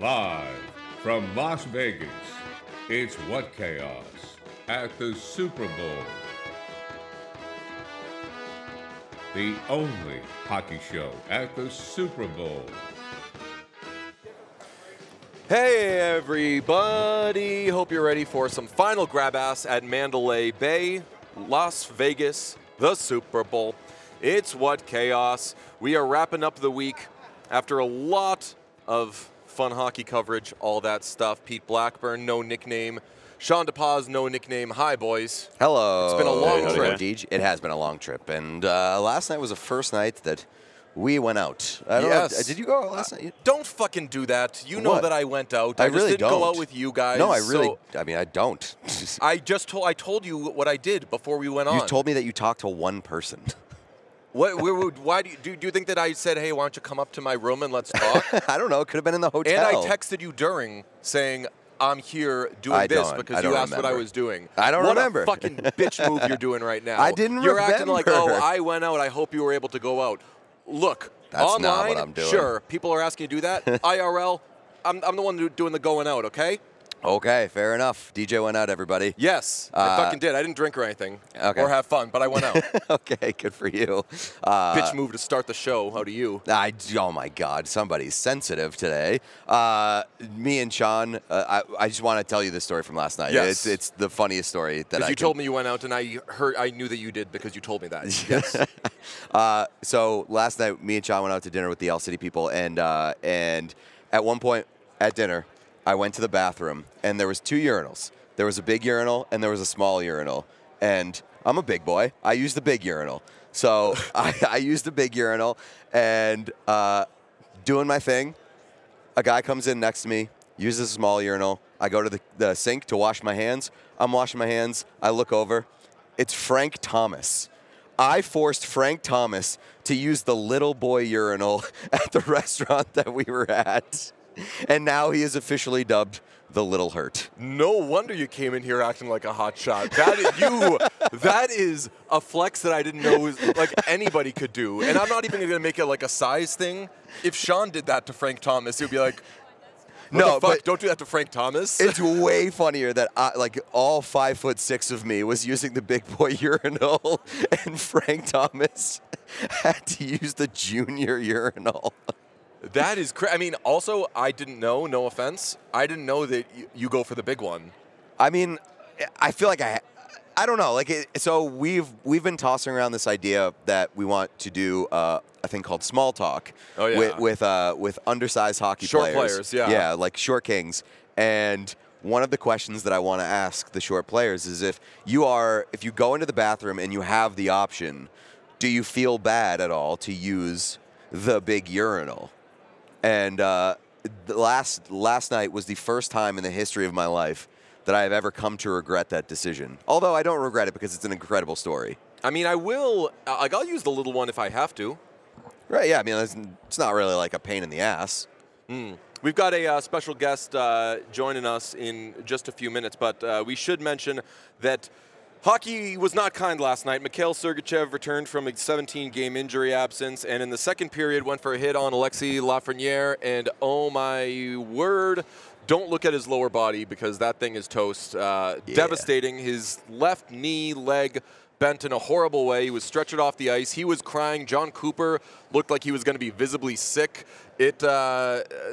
Live from Las Vegas, it's What Chaos at the Super Bowl. The only hockey show at the Super Bowl. Hey everybody, hope you're ready for some final grab-ass at Mandalay Bay, Las Vegas, the Super Bowl. It's What Chaos. We are wrapping up the week after a lot of fun hockey coverage, all that stuff. Pete Blackburn, no nickname. Sean DePaz, no nickname. Hi, boys. Hello. It's been a long trip. It has been a long trip. And last night was the first night that we went out. I don't know. Did you go out last night? Don't fucking do that. You know that I went out. I really didn't go out with you guys. No, I really, I don't. I told you what I did before we went on. You told me that you talked to one person. Why do you think that I said, hey, why don't you come up to my room and let's talk? I don't know. It could have been in the hotel. And I texted you during saying, I'm here doing this because you asked what I was doing. I don't remember. What a fucking bitch move you're doing right now. I didn't remember. You're acting like, oh, I went out. I hope you were able to go out. Look, that's online, not what I'm doing. Sure, people are asking you to do that. IRL, I'm the one doing the going out, okay? Okay, fair enough. DJ went out, everybody. Yes, I fucking did. I didn't drink or anything or have fun, but I went out. Okay, good for you. Bitch move to start the show. How do you? Oh, my God. Somebody's sensitive today. Me and Sean, I just want to tell you the story from last night. Yes. It's the funniest story that I Because you told me you went out, and I knew that you did because you told me that. Yes. So last night, me and Sean went out to dinner with the L City people, and at one point at dinner, I went to the bathroom, and there was two urinals. There was a big urinal, and there was a small urinal. And I'm a big boy. I used the big urinal. So I used the big urinal, and doing my thing, a guy comes in next to me, uses a small urinal. I go to the sink to wash my hands. I'm washing my hands. I look over. It's Frank Thomas. I forced Frank Thomas to use the little boy urinal at the restaurant that we were at. And now he is officially dubbed the Little Hurt. No wonder you came in here acting like a hot shot. That is a flex that I didn't know like anybody could do. And I'm not even going to make it like a size thing. If Sean did that to Frank Thomas, he would be like, no, fuck, don't do that to Frank Thomas. It's way funnier that all 5'6" of me was using the big boy urinal, and Frank Thomas had to use the junior urinal. That is crazy. I mean, also, I didn't know, no offense, I didn't know that you go for the big one. I mean, I feel like I don't know. So we've been tossing around this idea that we want to do a thing called small talk with undersized hockey players. Short players, yeah, like short kings. And one of the questions that I want to ask the short players is if you go into the bathroom and you have the option, do you feel bad at all to use the big urinal? And last night was the first time in the history of my life that I have ever come to regret that decision. Although I don't regret it because it's an incredible story. I mean, I'll use the little one if I have to. Right, yeah, I mean, it's not really like a pain in the ass. We've got a special guest joining us in just a few minutes, but we should mention that hockey was not kind last night. Mikhail Sergachev returned from a 17-game injury absence, and in the second period went for a hit on Alexei Lafreniere, and oh my word, don't look at his lower body because that thing is toast. Yeah. Devastating. His left knee, leg, bent in a horrible way. He was stretchered off the ice. He was crying. John Cooper looked like he was going to be visibly sick. It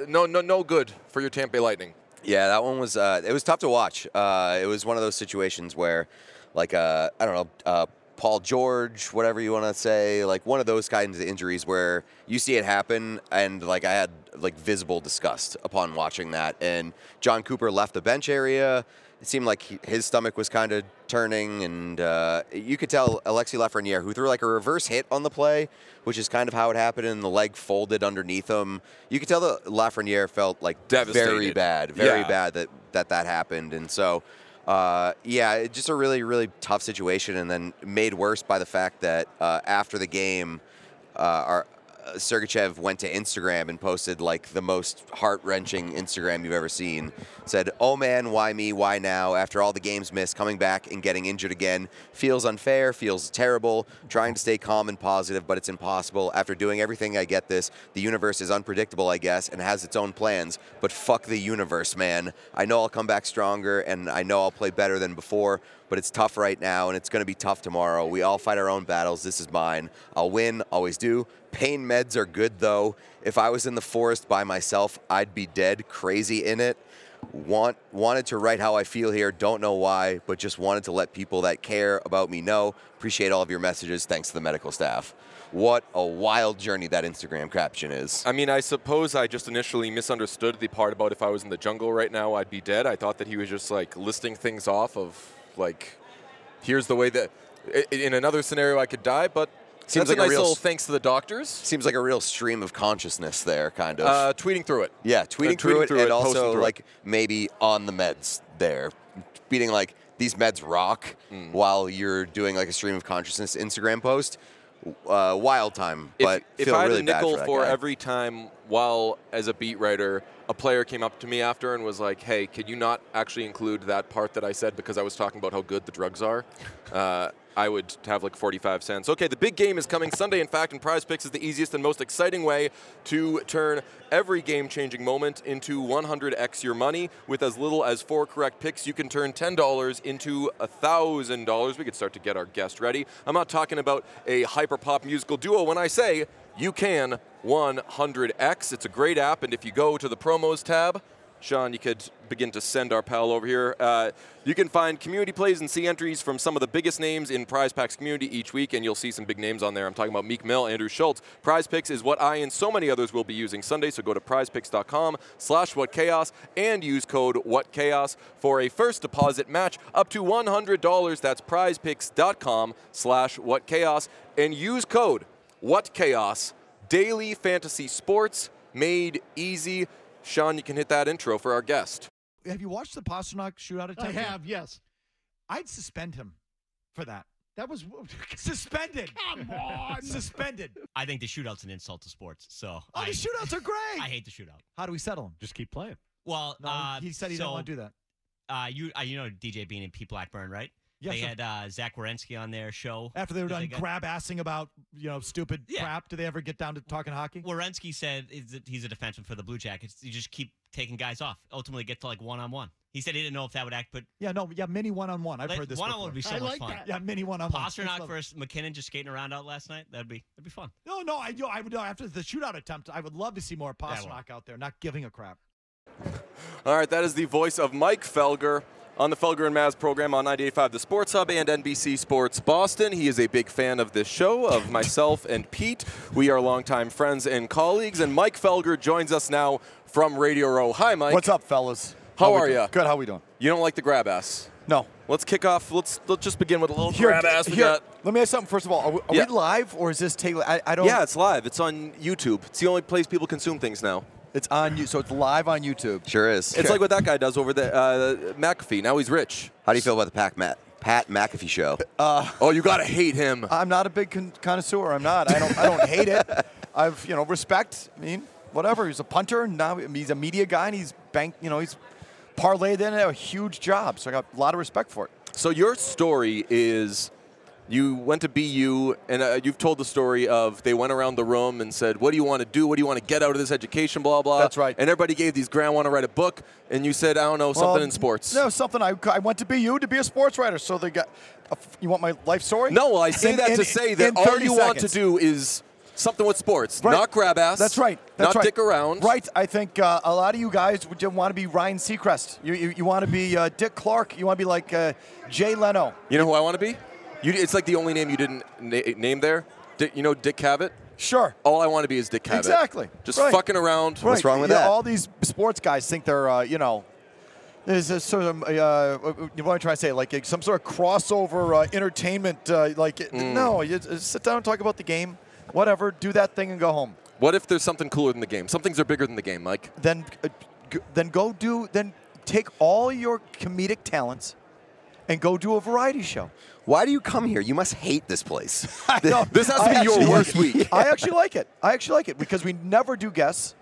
no good for your Tampa Bay Lightning. Yeah, that one was it was tough to watch. It was one of those situations where, like, I don't know, Paul George, whatever you want to say, like one of those kinds of injuries where you see it happen, and like I had like visible disgust upon watching that. And John Cooper left the bench area. It seemed like his stomach was kind of turning, and you could tell Alexei Lafreniere, who threw like a reverse hit on the play, which is kind of how it happened, and the leg folded underneath him. You could tell that Lafreniere felt like devastated. very bad that happened. And so, yeah, just a really, really tough situation, and then made worse by the fact that after the game, Sergachev went to Instagram and posted like the most heart-wrenching Instagram you've ever seen. Said, "Oh man, why me? Why now? After all the games missed, coming back and getting injured again feels unfair, feels terrible. Trying to stay calm and positive, but it's impossible. After doing everything, I get this. The universe is unpredictable, I guess, and has its own plans. But fuck the universe, man. I know I'll come back stronger, and I know I'll play better than before. But it's tough right now, and it's going to be tough tomorrow. We all fight our own battles. This is mine. I'll win, always do. Pain meds are good, though. If I was in the forest by myself, I'd be dead. Crazy in it. Wanted to write how I feel here. Don't know why, but just wanted to let people that care about me know. Appreciate all of your messages. Thanks to the medical staff." What a wild journey that Instagram caption is. I mean, I suppose I just initially misunderstood the part about if I was in the jungle right now, I'd be dead. I thought that he was just, like, listing things off of... like, here's the way that, in another scenario, I could die, but seems like a nice real little thanks to the doctors. Seems like a real stream of consciousness there, kind of. Tweeting through it. Yeah, tweeting through it, and also, like, maybe on the meds there. Beating, like, these meds rock while you're doing, like, a stream of consciousness Instagram post. Wild time, but if I had really a nickel for every time while, as a beat writer, a player came up to me after and was like, "Hey, could you not actually include that part that I said because I was talking about how good the drugs are?" I would have like 45 cents. Okay, the big game is coming Sunday, in fact, and PrizePicks is the easiest and most exciting way to turn every game-changing moment into 100x your money. With as little as 4 correct picks, you can turn $10 into $1,000. We could start to get our guest ready. I'm not talking about a hyper-pop musical duo when I say you can 100x. It's a great app, and if you go to the promos tab, Sean, you could begin to send our pal over here. You can find community plays and see entries from some of the biggest names in PrizePicks community each week, and you'll see some big names on there. I'm talking about Meek Mill, Andrew Schultz. PrizePicks is what I and so many others will be using Sunday, so go to prizepicks.com/whatchaos and use code WhatChaos for a first deposit match up to $100. That's prizepicks.com/whatchaos and use code WhatChaos. Daily fantasy sports made easy. Sean, you can hit that intro for our guest. Have you watched the Pastrnak shootout attempt? I have, yes. I'd suspend him for that. That was suspended. Come on. Suspended. I think the shootout's an insult to sports. So the shootouts are great. I hate the shootout. How do we settle him? Just keep playing. Well, no, he said he didn't want to do that. You know DJ Bean and Pete Blackburn, right? Yes, they had Zach Werenski on their show. After they were done grab-assing about, you know, stupid crap, do they ever get down to talking hockey? Werenski said he's a defenseman for the Blue Jackets. You just keep taking guys off. Ultimately get to, like, one-on-one. He said he didn't know if that would act, but... Yeah, no, yeah, mini one-on-one. I've heard this one-on-one would be so much fun. That. Yeah, mini one-on-one. Pastrnak versus McKinnon just skating around out last night. That'd be fun. No, I would, after the shootout attempt, I would love to see more Pastrnak out there, not giving a crap. All right, that is the voice of Mike Felger on the Felger and Maz program on 98.5 The Sports Hub and NBC Sports Boston. He is a big fan of this show, of myself and Pete. We are longtime friends and colleagues, and Mike Felger joins us now from Radio Row. Hi, Mike. What's up, fellas? How are you? Good. How we doing? You don't like the grab ass? No. Let's kick off. Let's just begin with a little grab ass. Let me ask something first of all. Are we live, or is this tape? I don't. Yeah, it's live. It's on YouTube. It's the only place people consume things now. It's on you, so it's live on YouTube. Sure is. It's like what that guy does over there, McAfee. Now he's rich. How do you feel about the Pat McAfee show? You gotta hate him. I'm not a big connoisseur. I'm not. I don't hate it. I've respect. I mean, whatever. He's a punter, and now he's a media guy, and he's parlayed in a huge job. So I got a lot of respect for it. So your story is You went to BU, and you've told the story of they went around the room and said, what do you want to do? What do you want to get out of this education, blah, blah. That's right. And everybody gave these grand, want to write a book, and you said, I don't know, something in sports. No, something. I went to BU to be a sports writer, so they got you want my life story? No, well, I say to say that all you want to do is something with sports, right. Not grab ass. That's right. That's not right. Dick around. Right. I think a lot of you guys would want to be Ryan Seacrest. You want to be Dick Clark. You want to be like Jay Leno. You know who I want to be? It's like the only name you didn't name there. You know Dick Cavett? Sure. All I want to be is Dick Cavett. Exactly. Just right. Fucking around. Right. What's wrong with that? All these sports guys think they're, there's a sort of, what I'm trying to say, like some sort of crossover entertainment. No, you sit down and talk about the game, whatever, do that thing and go home. What if there's something cooler than the game? Some things are bigger than the game, Mike. Then take all your comedic talents and go do a variety show. Why do you come here? You must hate this place. This has to be your worst week. Yeah. I actually like it because we never do guests.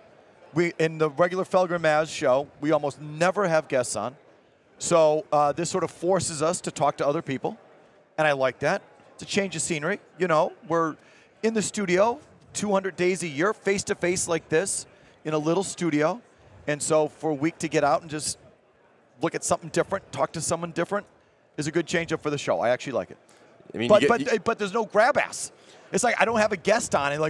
In the regular Felger and Maz show, we almost never have guests on. So this sort of forces us to talk to other people, and I like that. It's a change of scenery. We're in the studio 200 days a year, face-to-face like this, in a little studio. And so for a week to get out and just look at something different, talk to someone different, is a good change-up for the show. I actually like it. I mean, but there's no grab-ass. It's like I don't have a guest on. And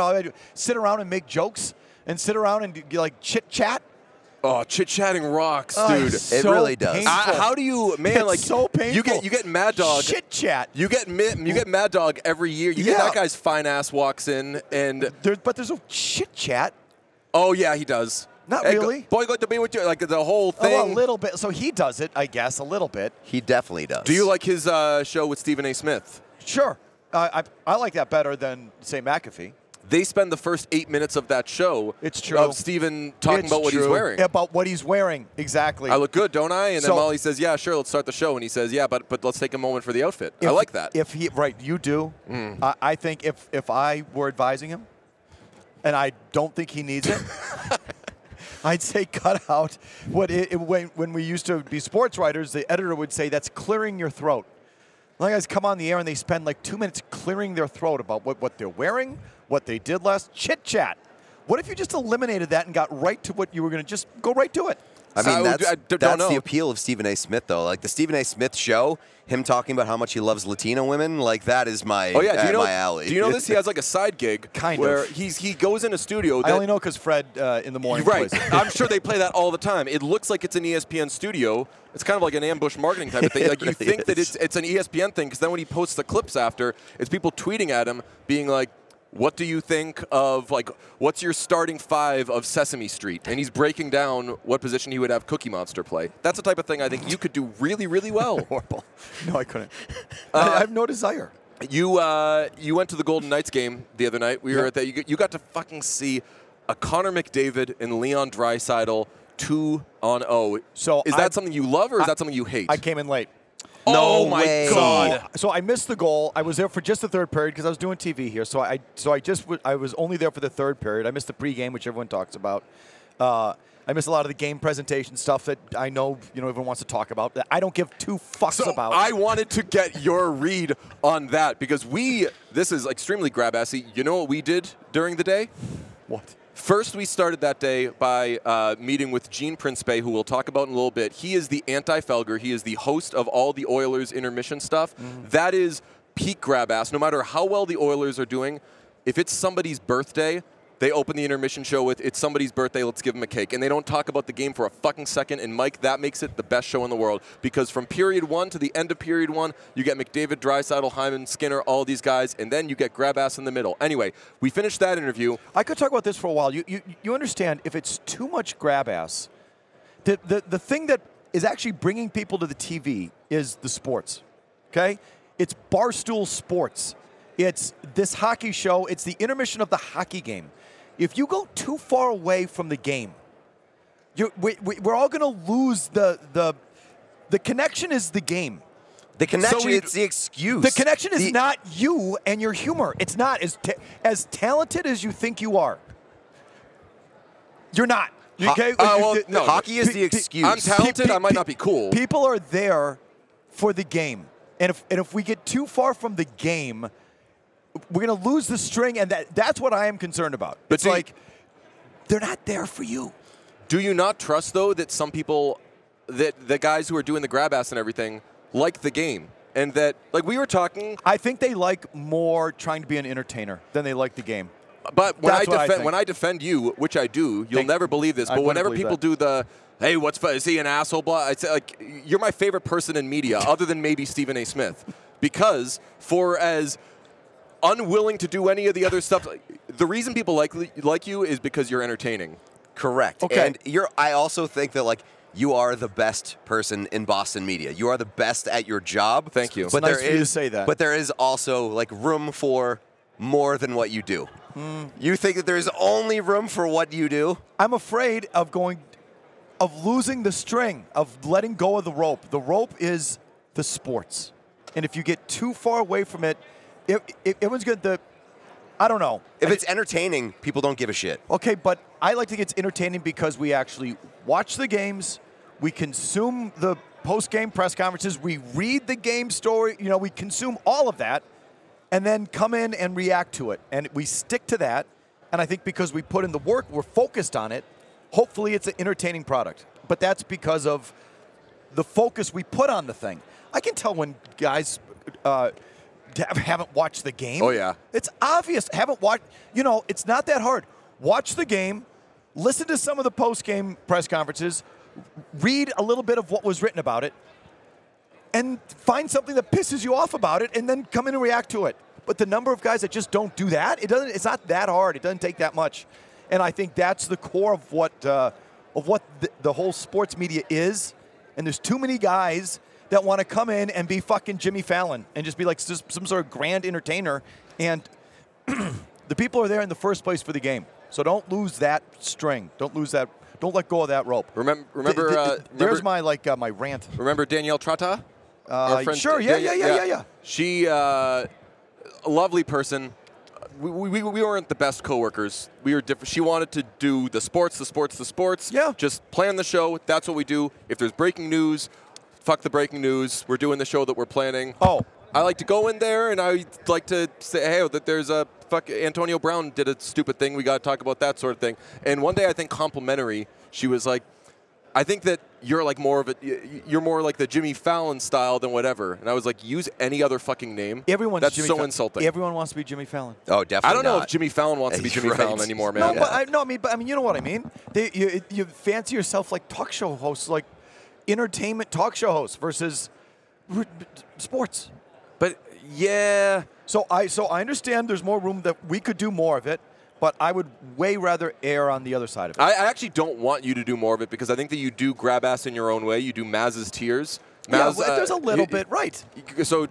I sit around and make jokes and sit around and chit-chat. Oh, chit-chatting rocks, dude. So it really does. How do you, man? It's so painful. You get Mad Dog. Chit-chat. You get Mad Dog every year. You get that guy's fine ass walks in and. But there's no chit-chat. Oh yeah, he does. Not really. Boy, good to be with you. Like the whole thing. Oh, a little bit. So he does it, I guess, a little bit. He definitely does. Do you like his show with Stephen A. Smith? Sure. I like that better than, say, McAfee. They spend the first 8 minutes of that show of Stephen talking about what he's wearing. About what he's wearing, exactly. I look good, don't I? And then Molly says, yeah, sure, let's start the show. And he says, yeah, but let's take a moment for the outfit. I like that. Right, you do. Mm. I think if I were advising him, and I don't think he needs it, I'd say cut out when we used to be sports writers, the editor would say that's clearing your throat. A lot of guys come on the air and they spend 2 minutes clearing their throat about what they're wearing, what they did last, chit-chat. What if you just eliminated that and got right to what you were going to just go right to it? I mean, that's the appeal of Stephen A. Smith, though. Like, the Stephen A. Smith show, him talking about how much he loves Latino women, that is my alley. Do you know this? He has, a side gig. Where he goes in a studio. I only know because Fred in the morning plays it. I'm sure they play that all the time. It looks like it's an ESPN studio. It's kind of like an ambush marketing type of thing. Like, you think that it's an ESPN thing, because then when he posts the clips after, it's people tweeting at him, being like, what do you think of, what's your starting five of Sesame Street? And he's breaking down what position he would have Cookie Monster play. That's the type of thing I think you could do really, really well. Horrible. No, I couldn't. I have no desire. You went to the Golden Knights game the other night. We were at that. You got to fucking see a Connor McDavid and Leon Draisaitl 2-on-0. So is that something you love or is that something you hate? I came in late. No way. God. So I missed the goal. I was there for just the third period because I was doing TV here. So I was only there for the third period. I missed the pregame, which everyone talks about. I miss a lot of the game presentation stuff that I know everyone wants to talk about. That I don't give two fucks about. I wanted to get your read on that because this is extremely grab-assy. You know what we did during the day? What? First, we started that day by meeting with Gene Principe, who we'll talk about in a little bit. He is the anti-Felger. He is the host of all the Oilers intermission stuff. Mm-hmm. That is peak grab-ass. No matter how well the Oilers are doing, if it's somebody's birthday, they open the intermission show with, it's somebody's birthday, let's give them a cake. And they don't talk about the game for a fucking second. And, Mike, that makes it the best show in the world. Because from period one to the end of period one, you get McDavid, Draisaitl, Hyman, Skinner, all these guys. And then you get grab-ass in the middle. Anyway, we finished that interview. I could talk about this for a while. You understand, if it's too much grab-ass, the thing that is actually bringing people to the TV is the sports. Okay? It's Barstool Sports. It's this hockey show. It's the intermission of the hockey game. If you go too far away from the game, we're all going to lose the connection is the game. The connection is the excuse. The connection is not you and your humor. It's not as talented as you think you are. You're not. Okay? Hockey is the excuse. I'm talented. I might not be cool. People are there for the game. And if we get too far from the game, we're going to lose the string, and that's what I am concerned about. But it's like, they're not there for you. Do you not trust, though, that some people, that the guys who are doing the grab ass and everything, like the game? And that, like we were talking... I think they like more trying to be an entertainer than they like the game. But when I defend you, which I do, you'll never believe this, but whenever people do the... Hey, is he an asshole? Blah. I say, like, you're my favorite person in media, other than maybe Stephen A. Smith, because for as unwilling to do any of the other stuff, the reason people like you is because you're entertaining. Correct. Okay. And I also think that you are the best person in Boston media. You are the best at your job. Thank you. But nice for you to say that. But there is also room for more than what you do. Mm. You think that there's only room for what you do? I'm afraid of losing the string, of letting go of the rope. The rope is the sports. And if you get too far away from it, everyone's going to, I don't know. If it's entertaining, people don't give a shit. Okay, but I like to think it's entertaining because we actually watch the games, we consume the post-game press conferences, we read the game story, we consume all of that, and then come in and react to it. And we stick to that, and I think because we put in the work, we're focused on it. Hopefully it's an entertaining product, but that's because of the focus we put on the thing. I can tell when guys haven't watched the game. Oh, yeah. It's obvious. Haven't watched. It's not that hard. Watch the game, listen to some of the post-game press conferences, read a little bit of what was written about it, and find something that pisses you off about it, and then come in and react to it. But the number of guys that just don't do that, it's not that hard. It doesn't take that much. And I think that's the core of what the whole sports media is. And there's too many guys that want to come in and be fucking Jimmy Fallon and just be like some sort of grand entertainer. And the people are there in the first place for the game. So don't lose that string. Don't lose that. Don't let go of that rope. Remember. There's my rant. Remember Danielle Trotta? Sure. Yeah. She, a lovely person. We weren't the best coworkers. We were different. She wanted to do the sports. Yeah. Just plan the show. That's what we do. If there's breaking news, fuck the breaking news. We're doing the show that we're planning. Oh. I like to go in there and I like to say, hey, that there's a Antonio Brown did a stupid thing. We got to talk about that sort of thing. And one day I think complimentary, she was like, I think that you're you're more like the Jimmy Fallon style than whatever. And I was like, use any other fucking name. That's so insulting. Everyone wants to be Jimmy Fallon. Oh, definitely. I don't know if Jimmy Fallon wants to be Jimmy Fallon anymore, man. No, yeah. but I mean, you know what I mean. You fancy yourself like talk show hosts, like entertainment talk show hosts versus sports. But yeah. So I understand there's more room that we could do more of it. But I would way rather err on the other side of it. I actually don't want you to do more of it because I think that you do grab ass in your own way. You do Maz's tears. Maz, there's a little bit, right? So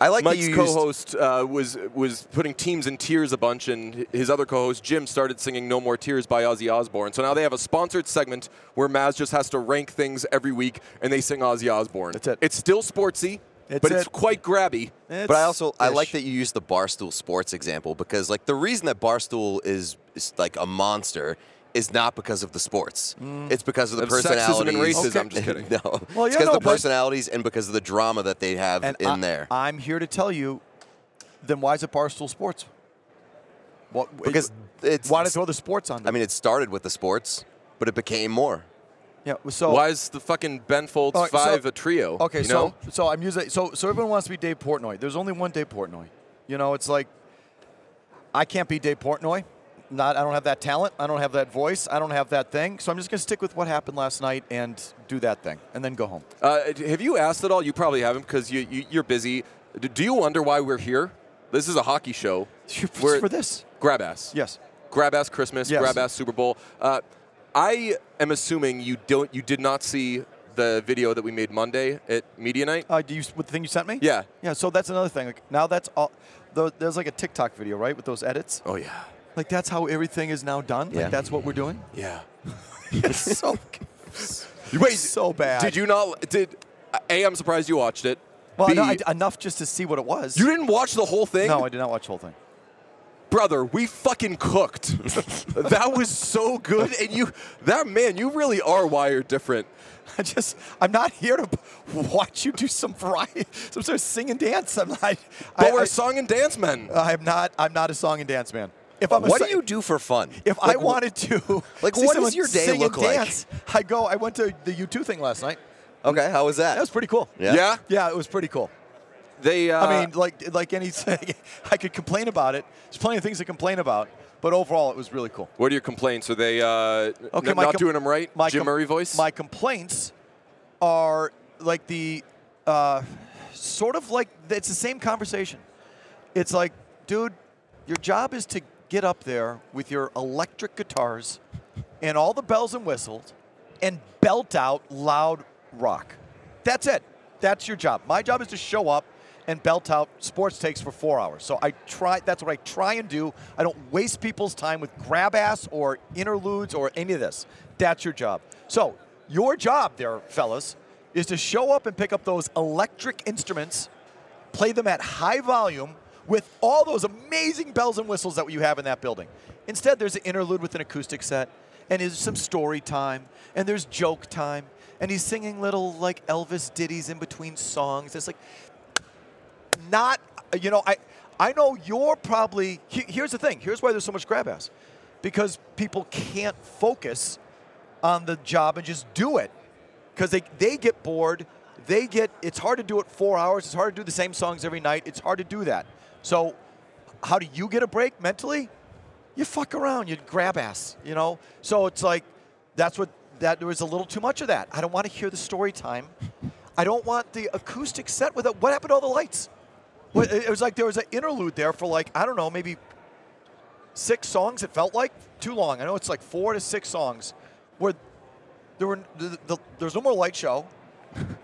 I like Mike's co-host was putting teams in tears a bunch, and his other co-host Jim started singing "No More Tears" by Ozzy Osbourne. So now they have a sponsored segment where Maz just has to rank things every week, and they sing Ozzy Osbourne. That's it. It's still sportsy. It's quite grabby. But I like that you use the Barstool Sports example because, the reason that Barstool is a monster is not because of the sports. Mm. It's because of the personalities. Sexism and racism. Okay. I'm just kidding. No. Well, it's because of the personalities and because of the drama that they have there. I'm here to tell you, then why is it Barstool Sports? Well, because why did throw the sports on them? I mean, it started with the sports, but it became more. Yeah, so why is the fucking Ben Folds Five a trio? Okay, so I'm using so everyone wants to be Dave Portnoy. There's only one Dave Portnoy. I can't be Dave Portnoy. I don't have that talent. I don't have that voice. I don't have that thing. So I'm just gonna stick with what happened last night and do that thing, and then go home. Have you asked at all? You probably haven't because you're busy. Do you wonder why we're here? This is a hockey show. We're for this. Grab ass. Yes. Grab ass Christmas. Yes. Grab ass Super Bowl. I am assuming you did not see the video that we made Monday at media night. With the thing you sent me? Yeah. Yeah. So that's another thing. Now that's all. There's a TikTok video, right, with those edits. Oh yeah. That's how everything is now done. Yeah. That's what we're doing. Yeah. It's so. Wait. So bad. Did you not? I'm surprised you watched it. Well, enough just to see what it was. You didn't watch the whole thing. No, I did not watch the whole thing. brother, we fucking cooked. That was so good. And you really are wired different. I'm not here to watch you do some variety, some sort of sing and dance. But we're song and dance men. I'm not a song and dance man. What do you do for fun? If I wanted to, what does your day look like? Dance, I went to the U2 thing last night. Okay, how was that? That was pretty cool. Yeah? Yeah, it was pretty cool. I could complain about it. There's plenty of things to complain about, but overall it was really cool. What are your complaints? Are they not doing them right? Jim Murray voice? My complaints are like it's the same conversation. It's like, dude, your job is to get up there with your electric guitars and all the bells and whistles and belt out loud rock. That's it. That's your job. My job is to show up and belt out sports takes for 4 hours. So that's what I try and do. I don't waste people's time with grab ass or interludes or any of this. That's your job. So your job there, fellas, is to show up and pick up those electric instruments, play them at high volume with all those amazing bells and whistles that you have in that building. Instead, there's an interlude with an acoustic set, and there's some story time, and there's joke time. And he's singing little, like, Elvis ditties in between songs. It's like, not, you know, I know you're probably, here's the thing. Here's why there's so much grab-ass. Because people can't focus on the job and just do it. Because they get bored. It's hard to do it 4 hours. It's hard to do the same songs every night. It's hard to do that. So how do you get a break mentally? You fuck around. You grab-ass, you know? So it's like, there was a little too much of that. I don't want to hear the story time. I don't want the acoustic set with it. What happened to all the lights? It was like there was an interlude there for like, I don't know, maybe 6 songs. It felt like too long. I know it's like 4 to 6 songs where there was no more light show.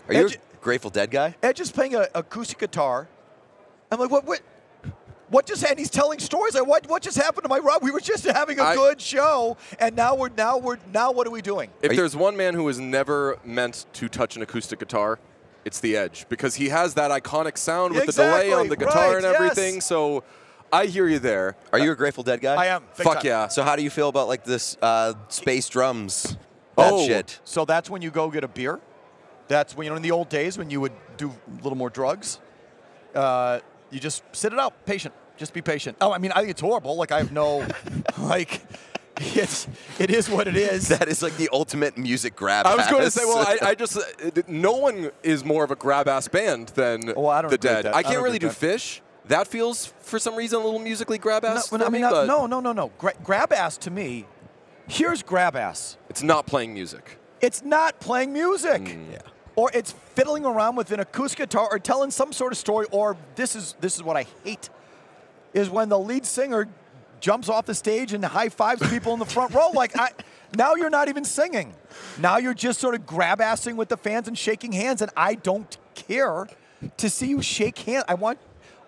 Are you a Grateful Dead guy? Ed just playing an acoustic guitar. I'm like, what? What just happened? He's telling stories. Like, what just happened to my Rob? We were just having a good show, and now what are we doing? If there's one man who was never meant to touch an acoustic guitar, it's the Edge, because he has that iconic sound with the delay on the guitar and everything. Yes. So I hear you there. Are you a Grateful Dead guy? I am. Fuck yeah. So how do you feel about like this space drums? That shit. So that's when you go get a beer. That's when, you know, in the old days when you would do a little more drugs. You just sit it out, patient. Just be patient. Oh, I mean, I think it's horrible. Like, I have no, like, it is what it is. That is, like, the ultimate music grab-ass. I was going to say, well, no one is more of a grab-ass band than the Dead. I can't really do Fish. That feels, for some reason, a little musically grab-ass. No. Grab-ass, to me, here's grab-ass. It's not playing music. Yeah. Or it's fiddling around with an acoustic guitar or telling some sort of story, or this is what I hate. Is when the lead singer jumps off the stage and high-fives people in the front row. Like, now you're not even singing. Now you're just sort of grab-assing with the fans and shaking hands, and I don't care to see you shake hands. I want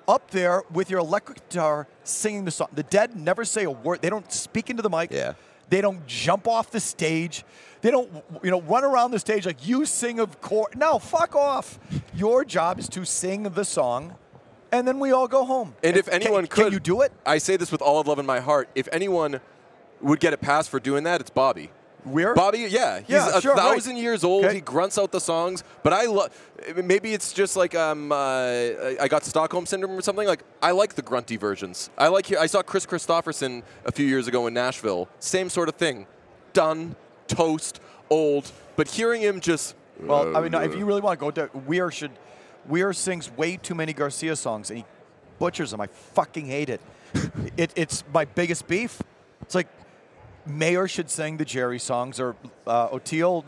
up there with your electric guitar singing the song. The Dead never say a word. They don't speak into the mic. Yeah. They don't jump off the stage. They don't, you know, run around the stage like you sing of course. No, fuck off. Your job is to sing the song. And then we all go home. And if anyone can you do it? I say this with all of love in my heart. If anyone would get a pass for doing that, it's Bobby. Weir? Bobby, yeah. He's 1,000 years old. Okay. He grunts out the songs. But maybe it's just like I got Stockholm Syndrome or something. Like, I like the grunty versions. I saw Chris Kristofferson a few years ago in Nashville. Same sort of thing. Done, toast, old. But hearing him just... Well, I mean, if you really want to go to... Weir sings way too many Garcia songs, and he butchers them. I fucking hate it. It's my biggest beef. It's like Mayer should sing the Jerry songs, or O'Teal,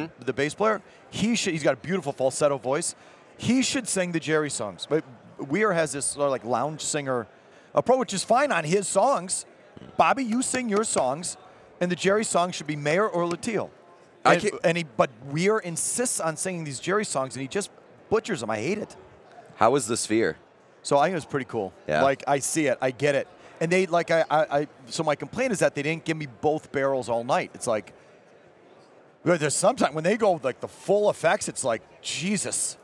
the bass player. He's got a beautiful falsetto voice. He should sing the Jerry songs. But Weir has this sort of like lounge singer approach, which is fine on his songs. Bobby, you sing your songs, and the Jerry songs should be Mayer or O'Teal. But Weir insists on singing these Jerry songs, and he just butchers them. I hate it. How was the Sphere? So I think it was pretty cool. Yeah. Like, I see it. I get it. And they, like, so my complaint is that they didn't give me both barrels all night. It's like, there's sometimes when they go, like, the full effects, it's like, Jesus.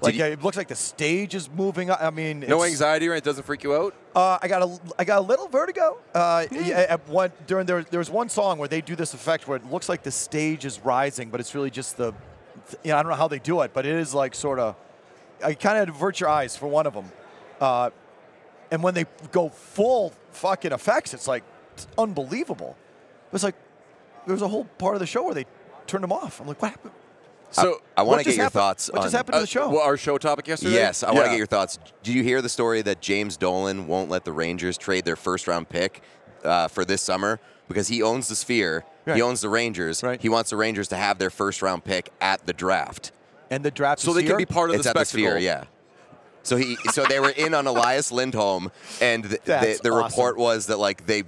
Like it looks like the stage is moving. I mean, no anxiety, right? It doesn't freak you out. I got a little vertigo. There was one song where they do this effect where it looks like the stage is rising, but it's really just the. You know, I don't know how they do it, but it is like sort of. I kind of avert your eyes for one of them, and when they go full fucking effects, it's like it's unbelievable. It's like there was a whole part of the show where they turned them off. I'm like, what happened? So I want to get your thoughts. What just happened to the show? Well, our show topic yesterday. Yes, I want to get your thoughts. Did you hear the story that James Dolan won't let the Rangers trade their first-round pick for this summer because he owns the Sphere, right. He owns the Rangers, right. He wants the Rangers to have their first-round pick at the draft. And the draft, so they can be part of the spectacle. It's at the Sphere, yeah. So they were in on Elias Lindholm, and the awesome. Report was that like they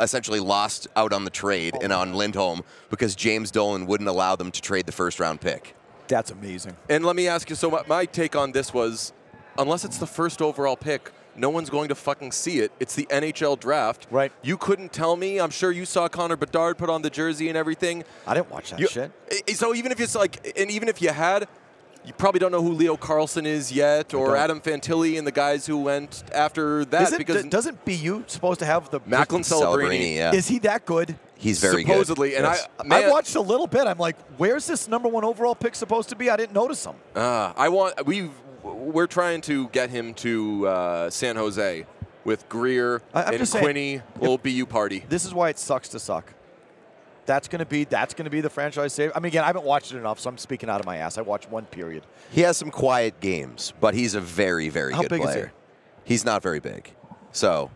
essentially lost out on the trade and on Lindholm because James Dolan wouldn't allow them to trade the first round pick. That's amazing. And let me ask you. So my take on this was, unless it's the first overall pick, no one's going to fucking see it. It's the NHL draft. Right. You couldn't tell me. I'm sure you saw Connor Bedard put on the jersey and everything. I didn't watch that shit. So even if it's like, and even if you had. You probably don't know who Leo Carlson is yet, or Adam Fantilli and the guys who went after that. Doesn't BU supposed to have the Macklin Celebrini? Yeah. Is he that good? He's very good. And yes. I watched a little bit. I'm like, where's this number one overall pick supposed to be? I didn't notice him. We're trying to get him to San Jose with Greer and Quinney, little BU party. This is why it sucks to suck. That's going to be the franchise save. I mean, again, I haven't watched it enough, so I'm speaking out of my ass. I watched one period. He has some quiet games, but he's a very, very good player. How big is he? He's not very big. So,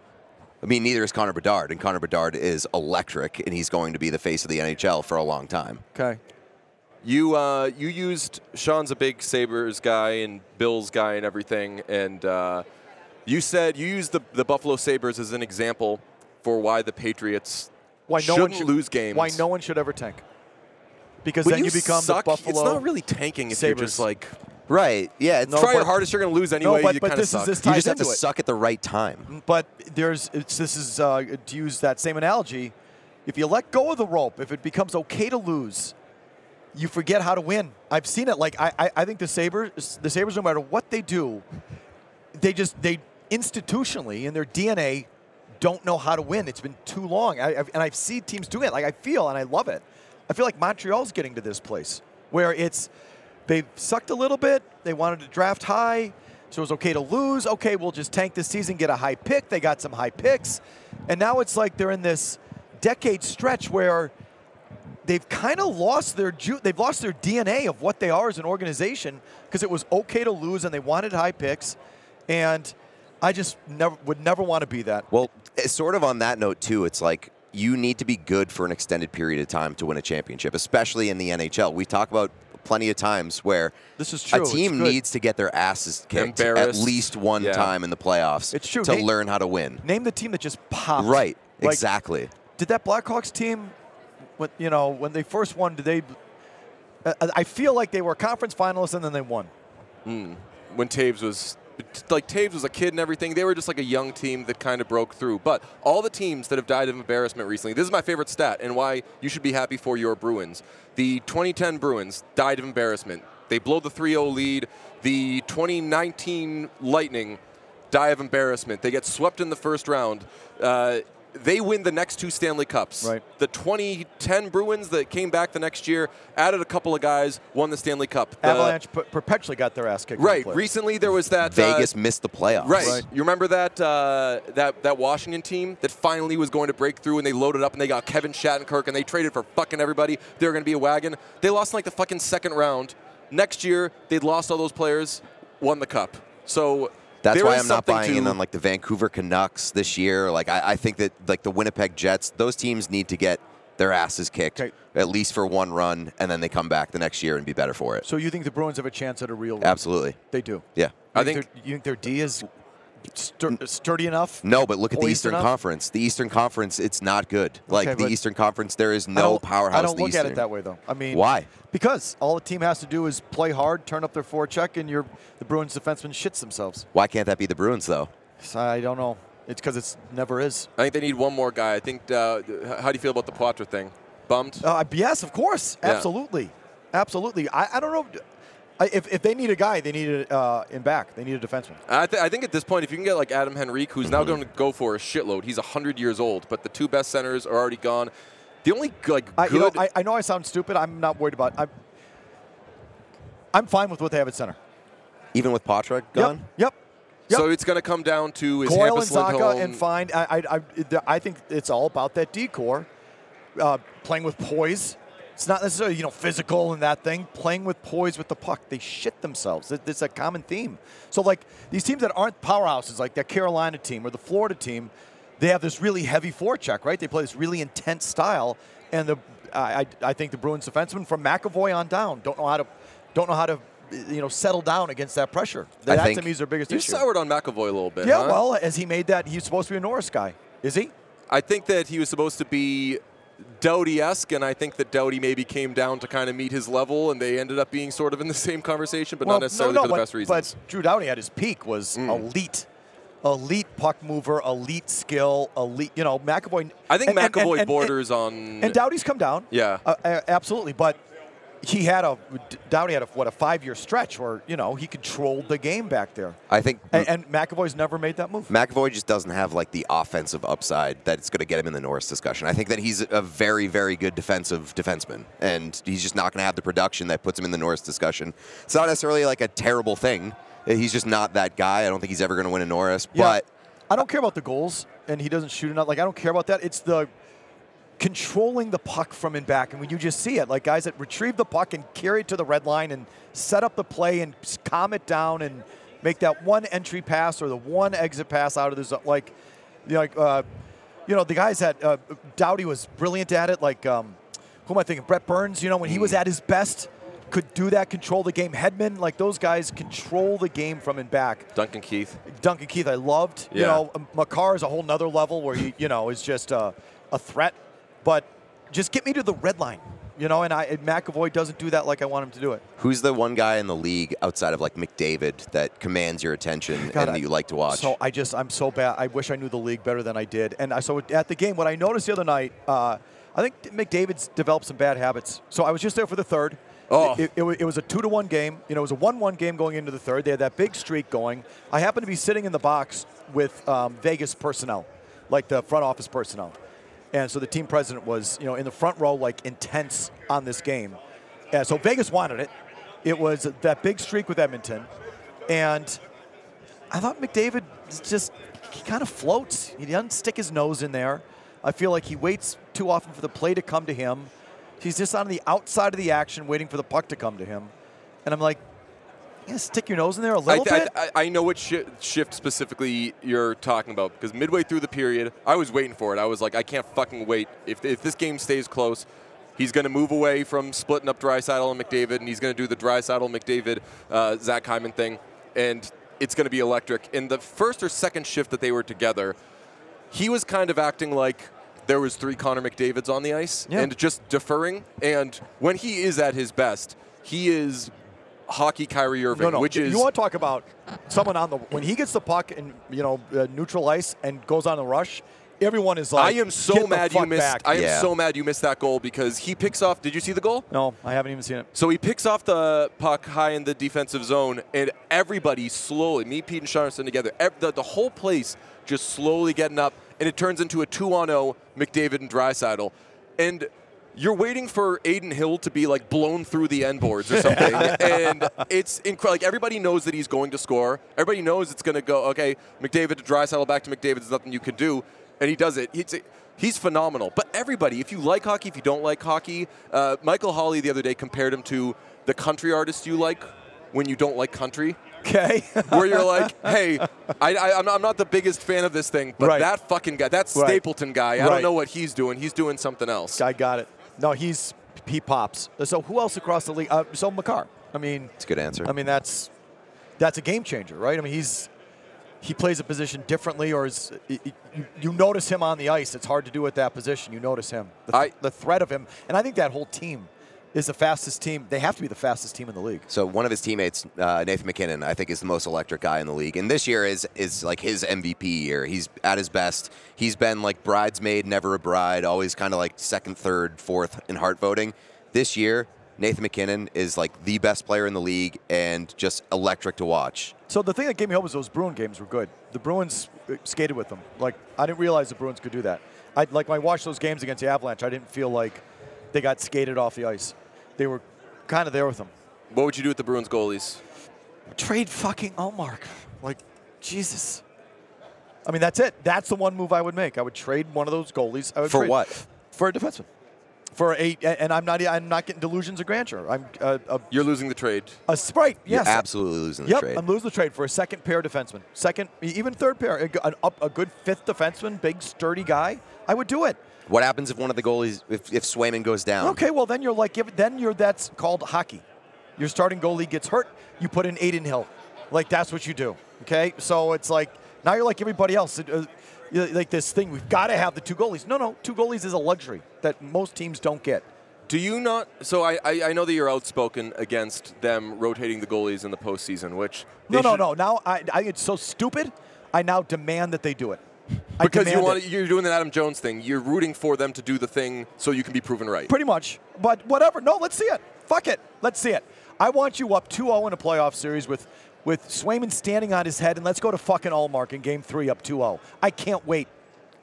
I mean, neither is Connor Bedard, and Connor Bedard is electric, and he's going to be the face of the NHL for a long time. Okay. You used Sean's a big Sabres guy and Bill's guy and everything, and you said you used the Buffalo Sabres as an example for why the Patriots. Why no one should lose games. Why no one should ever tank. Because when then you become suck, the Buffalo. It's not really tanking if Sabres. You're just like. Right. Yeah. Try your hardest. You're going to lose anyway. You just have to suck at the right time. But to use that same analogy, if you let go of the rope, if it becomes okay to lose, you forget how to win. I've seen it. Like I think the Sabres, no matter what they do, they institutionally in their DNA. Don't know how to win. It's been too long. I've seen teams doing it. Like, I feel, and I love it. I feel like Montreal's getting to this place where they've sucked a little bit. They wanted to draft high, so it was okay to lose. Okay, we'll just tank this season, get a high pick. They got some high picks. And now it's like they're in this decade stretch where they've kind of lost their DNA of what they are as an organization because it was okay to lose and they wanted high picks. And I just would never want to be that. Well, sort of on that note, too, it's like you need to be good for an extended period of time to win a championship, especially in the NHL. We talk about plenty of times where this is true. A team needs to get their asses kicked at least one time in the playoffs to learn how to win. Name the team that just popped. Right, like, exactly. Did that Blackhawks team, when they first won, did they? I feel like they were conference finalists and then they won. When Taves was... Like, Taves was a kid and everything. They were just like a young team that kind of broke through. But all the teams that have died of embarrassment recently, this is my favorite stat and why you should be happy for your Bruins. The 2010 Bruins died of embarrassment. They blow the 3-0 lead. The 2019 Lightning die of embarrassment. They get swept in the first round. They win the next two Stanley Cups. Right. The 2010 Bruins that came back the next year added a couple of guys, won the Stanley Cup. Avalanche perpetually got their ass kicked. Right. Recently there was that Vegas missed the playoffs. Right. You remember that Washington team that finally was going to break through and they loaded up and they got Kevin Shattenkirk and they traded for fucking everybody. They were going to be a wagon. They lost in like the fucking second round. Next year they'd lost all those players, won the cup. So. That's why I'm not buying in on, like, the Vancouver Canucks this year. Like, I think that, like, the Winnipeg Jets, those teams need to get their asses kicked, at least for one run, and then they come back the next year and be better for it. So you think the Bruins have a chance at a real run? Absolutely. They do? Yeah. You think their D is sturdy enough? No, but look at the Eastern Conference. The Eastern Conference, it's not good. Like, the Eastern Conference, there is no powerhouse. I don't look at it that way, though. I mean, why? Because all the team has to do is play hard, turn up their forecheck, and the Bruins defenseman shits themselves. Why can't that be the Bruins, though? I don't know. It's because it never is. I think they need one more guy. I think. How do you feel about the Poitras thing? Bummed? Yes, of course. Absolutely. Yeah. Absolutely. I don't know. If they need a guy, they need a in back. They need a defenseman. I think at this point, if you can get like Adam Henrique, who's now going to go for a shitload. He's 100 years old, but the two best centers are already gone. The only like good. I know I sound stupid. I'm not worried about. I'm fine with what they have at center. Even with Pastrnak gone. Yep. So it's going to come down to is Coyle Hampus and Zaka and Fine. I think it's all about that decor, playing with poise. It's not necessarily, physical and that thing. Playing with poise with the puck. They shit themselves. It's a common theme. So, like, these teams that aren't powerhouses, like that Carolina team or the Florida team, they have this really heavy forecheck, right? They play this really intense style. And I think the Bruins defensemen from McAvoy on down don't know how to settle down against that pressure. That to me is their biggest issue. You soured on McAvoy a little bit. Yeah, well, as he made that, he's supposed to be a Norris guy. Is he? I think that he was supposed to be Doughty-esque, and I think that Doughty maybe came down to kind of meet his level, and they ended up being sort of in the same conversation, but not necessarily for the best reasons. But Drew Doughty at his peak was elite puck mover, elite skill, elite. McAvoy. I think McAvoy borders on. And Doughty's come down. Yeah, absolutely. But he had a 5-year stretch where he controlled the game back there. I think, and McAvoy's never made that move. McAvoy just doesn't have like the offensive upside that's going to get him in the Norris discussion. I think that he's a very, very good defenseman, and he's just not going to have the production that puts him in the Norris discussion. It's not necessarily like a terrible thing. He's just not that guy. I don't think he's ever going to win a Norris. Yeah. But I don't care about the goals, and he doesn't shoot enough. Like I don't care about that. It's the controlling the puck from in back, and when you just see it, like guys that retrieve the puck and carry it to the red line and set up the play and calm it down and make that one entry pass or the one exit pass out of the the guys that Doughty was brilliant at it. Like who am I thinking? Brett Burns. When he was at his best, could do that, control the game. Hedman, like those guys, control the game from in back. Duncan Keith, I loved. Yeah. Makar is a whole nother level where he is just a threat. But just get me to the red line, and McAvoy doesn't do that like I want him to do it. Who's the one guy in the league outside of, like, McDavid that commands your attention that you like to watch? So I'm so bad. I wish I knew the league better than I did. And so at the game, what I noticed the other night, I think McDavid's developed some bad habits. So I was just there for the third. Oh. It was a 2-1 game. It was a 1-1 game going into the third. They had that big streak going. I happened to be sitting in the box with Vegas personnel, like the front office personnel. And so the team president was, in the front row, like, intense on this game. And so Vegas wanted it. It was that big streak with Edmonton. And I thought McDavid he kind of floats. He doesn't stick his nose in there. I feel like he waits too often for the play to come to him. He's just on the outside of the action waiting for the puck to come to him. And I'm like, stick your nose in there a little bit. I know what shift specifically you're talking about, because midway through the period, I was waiting for it. I was like, I can't fucking wait. If this game stays close, he's going to move away from splitting up Draisaitl and McDavid, and he's going to do the Draisaitl, McDavid, Zach Hyman thing, and it's going to be electric. In the first or second shift that they were together, he was kind of acting like there was 3 Connor McDavids on the ice and just deferring. And when he is at his best, he is hockey Kyrie Irving, which is... You want to talk about someone when he gets the puck in, neutral ice and goes on the rush, everyone is like, I am so mad you missed back. I am so mad you missed that goal, because he picks off... Did you see the goal? No, I haven't even seen it. So he picks off the puck high in the defensive zone, and everybody slowly, me, Pete, and Sean together, the whole place just slowly getting up, and it turns into a 2-on-0 McDavid and Draisaitl. And... You're waiting for Aiden Hill to be, like, blown through the end boards or something. And it's incredible. Like, everybody knows that he's going to score. Everybody knows it's going to go, okay, McDavid to Draisaitl, back to McDavid. There's nothing you can do. And he does it. He's phenomenal. But everybody, if you like hockey, if you don't like hockey, Michael Hawley the other day compared him to the country artist you like when you don't like country. Okay. Where you're like, hey, I'm not the biggest fan of this thing, but that fucking guy, that Stapleton guy, I don't know what he's doing. He's doing something else. I got it. No, he pops. So who else across the league? So Makar. I mean, it's a good answer. I mean, that's a game changer, right? I mean, he plays a position differently, or is you notice him on the ice. It's hard to do at that position. You notice him, the threat of him, and I think that whole team is the fastest team. They have to be the fastest team in the league. So one of his teammates, Nathan McKinnon, I think is the most electric guy in the league. And this year is like his MVP year. He's at his best. He's been like bridesmaid, never a bride, always kind of like second, third, fourth in heart voting. This year, Nathan McKinnon is like the best player in the league and just electric to watch. So the thing that gave me hope was those Bruin games were good. The Bruins skated with them. Like, I didn't realize the Bruins could do that. Like, when I watched those games against the Avalanche, I didn't feel like they got skated off the ice. They were kind of there with them. What would you do with the Bruins goalies? Trade fucking Ullmark. Like, Jesus. I mean, that's it. That's the one move I would make. I would trade one of those goalies. For what? For a defenseman. And I'm not getting delusions of grandeur. You're losing the trade. A Sprite, yes. You're absolutely losing the trade. Yep, I'm losing the trade for a second pair defenseman. Second, even third pair. A good fifth defenseman, big, sturdy guy. I would do it. What happens if one of the goalies, if Swayman goes down? Okay, well, then you're like, that's called hockey. Your starting goalie gets hurt, you put in Aiden Hill. Like, that's what you do, okay? So it's like, now you're like everybody else. Like this thing, we've got to have the two goalies. No, two goalies is a luxury that most teams don't get. Do you not? So I know that you're outspoken against them rotating the goalies in the postseason, which... No. Now I it's so stupid, I now demand that they do it. Because you're doing the Adam Jones thing. You're rooting for them to do the thing so you can be proven right. Pretty much. But whatever. No, let's see it. Fuck it. Let's see it. I want you up 2-0 in a playoff series with Swayman standing on his head, and let's go to fucking Ullmark in Game 3 up 2-0. I can't wait.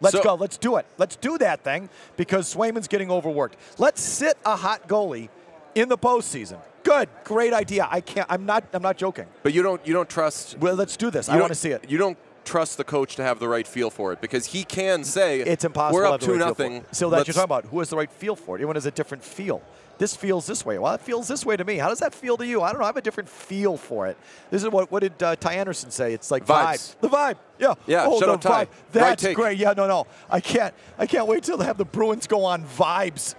Let's go. Let's do it. Let's do that thing because Swayman's getting overworked. Let's sit a hot goalie in the postseason. Good. Great idea. I'm not joking. But you don't trust. Well, let's do this. I want to see it. You don't trust the coach to have the right feel for it because he can say it's impossible. We're up 2-0. So that you're talking about who has the right feel for it. Everyone has a different feel. This feels this way. Well, it feels this way to me. How does that feel to you? I don't know. I have a different feel for it. This is what did Ty Anderson say? It's like vibes. The vibe. Yeah. Yeah. Oh, shut up, Ty. That's great. Yeah. No. I can't wait till they have the Bruins go on vibes.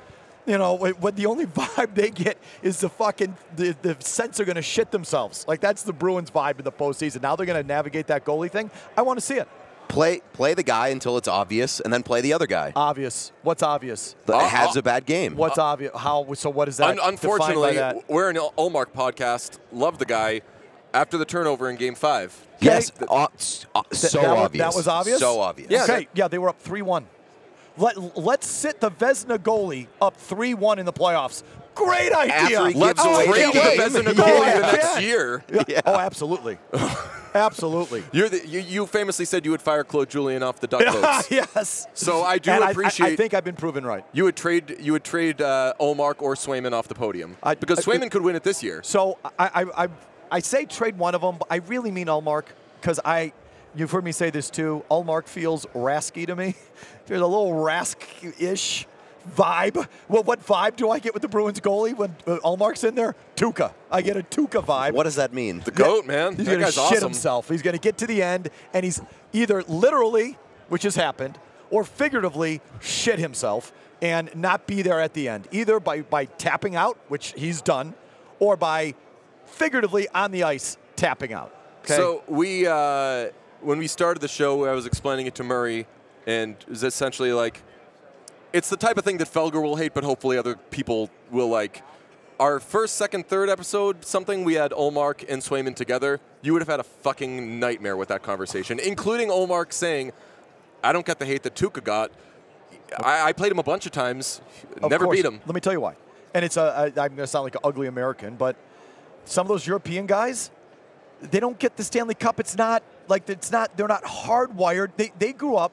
You know, what the only vibe they get is the fucking the Sens are going to shit themselves. Like that's the Bruins vibe in the postseason. Now they're going to navigate that goalie thing. I want to see it. Play the guy until it's obvious, and then play the other guy. Obvious. What's obvious? Habs a bad game. What's obvious? How? So what is that? Unfortunately, that? We're an Ullmark podcast. Love the guy after the turnover in Game 5. Yes. Obvious. That was obvious? So obvious. Yeah, okay. Yeah, they were up 3-1. Let's sit the Vezina goalie up 3-1 in the playoffs. Great idea. Let's trade the Vezina goalie the next year. Yeah. Oh, absolutely. Absolutely. You famously said you would fire Claude Julien off the duck boats. Yes. So I do appreciate. I think I've been proven right. You would trade Ullmark or Swayman off the podium because Swayman could win it this year. So I say trade one of them, but I really mean Ullmark because You've heard me say this too. Ullmark feels rasky to me. There's a little rask-ish vibe. Well, what vibe do I get with the Bruins goalie when Ullmark's in there? Tuca. I get a Tuca vibe. What does that mean? The GOAT, man. He's going to shit himself. He's going to get to the end, and he's either literally, which has happened, or figuratively shit himself and not be there at the end, either by tapping out, which he's done, or by figuratively on the ice tapping out. Okay? So we... When we started the show, I was explaining it to Murray, and it was essentially like, it's the type of thing that Felger will hate, but hopefully other people will like. Our first, second, third episode, something we had Ullmark and Swayman together, you would have had a fucking nightmare with that conversation, including Ullmark saying, I don't get the hate that Tuca got. I played him a bunch of times, never beat him. Let me tell you why. And I'm going to sound like an ugly American, but some of those European guys, they don't get the Stanley Cup. They're not hardwired. They grew up.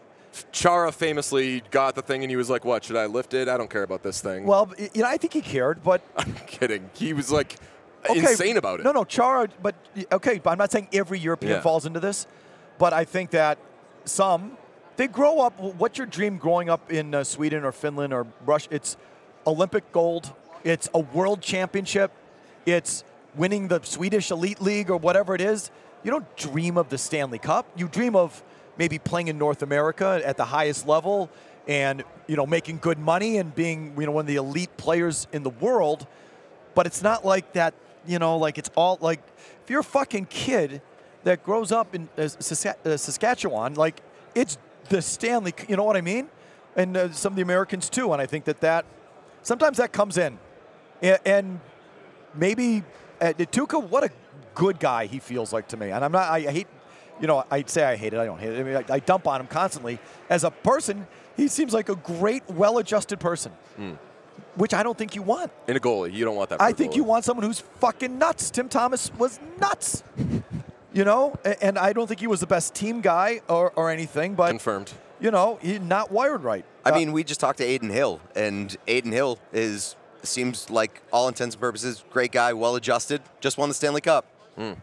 Chara famously got the thing, and he was like, what, should I lift it? I don't care about this thing. Well, you know, I think he cared, but. I'm kidding. He was like insane about it. No, Chara, but I'm not saying every European falls into this, but I think that some, they grow up. What's your dream growing up in Sweden or Finland or Russia? It's Olympic gold. It's a world championship. It's winning the Swedish Elite League or whatever it is. You don't dream of the Stanley Cup. You dream of maybe playing in North America at the highest level and, you know, making good money and being, you know, one of the elite players in the world. But it's not like that, you know, like it's all like if you're a fucking kid that grows up in Saskatchewan, like it's the Stanley, you know what I mean? And some of the Americans too. And I think that sometimes that comes in. And maybe Tuca, what a good guy he feels like to me, and I don't hate it. I mean, I dump on him constantly. As a person, he seems like a great, well-adjusted person. which I don't think you want. In a goalie, you don't want that. I think you want someone who's fucking nuts. Tim Thomas was nuts. You know, and I don't think he was the best team guy or anything, but confirmed. You know, he's not wired right. I mean, we just talked to Adin Hill, and Adin Hill seems like, all intents and purposes, great guy, well adjusted, just won the Stanley Cup. And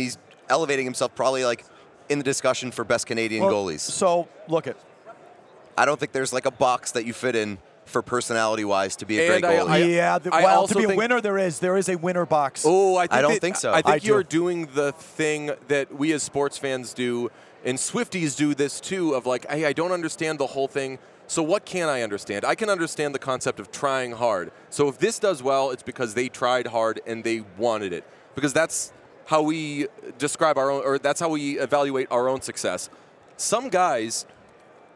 he's elevating himself probably like in the discussion for best Canadian goalies. So look at. I don't think there's like a box that you fit in for personality-wise to be a great goalie. To be a winner, there is a winner box. I don't think so. I think you're doing the thing that we as sports fans do, and Swifties do this too, of like, hey, I don't understand the whole thing, so what can I understand? I can understand the concept of trying hard. So if this does well, it's because they tried hard and they wanted it. Because that's how we describe our own, or that's how we evaluate our own success. Some guys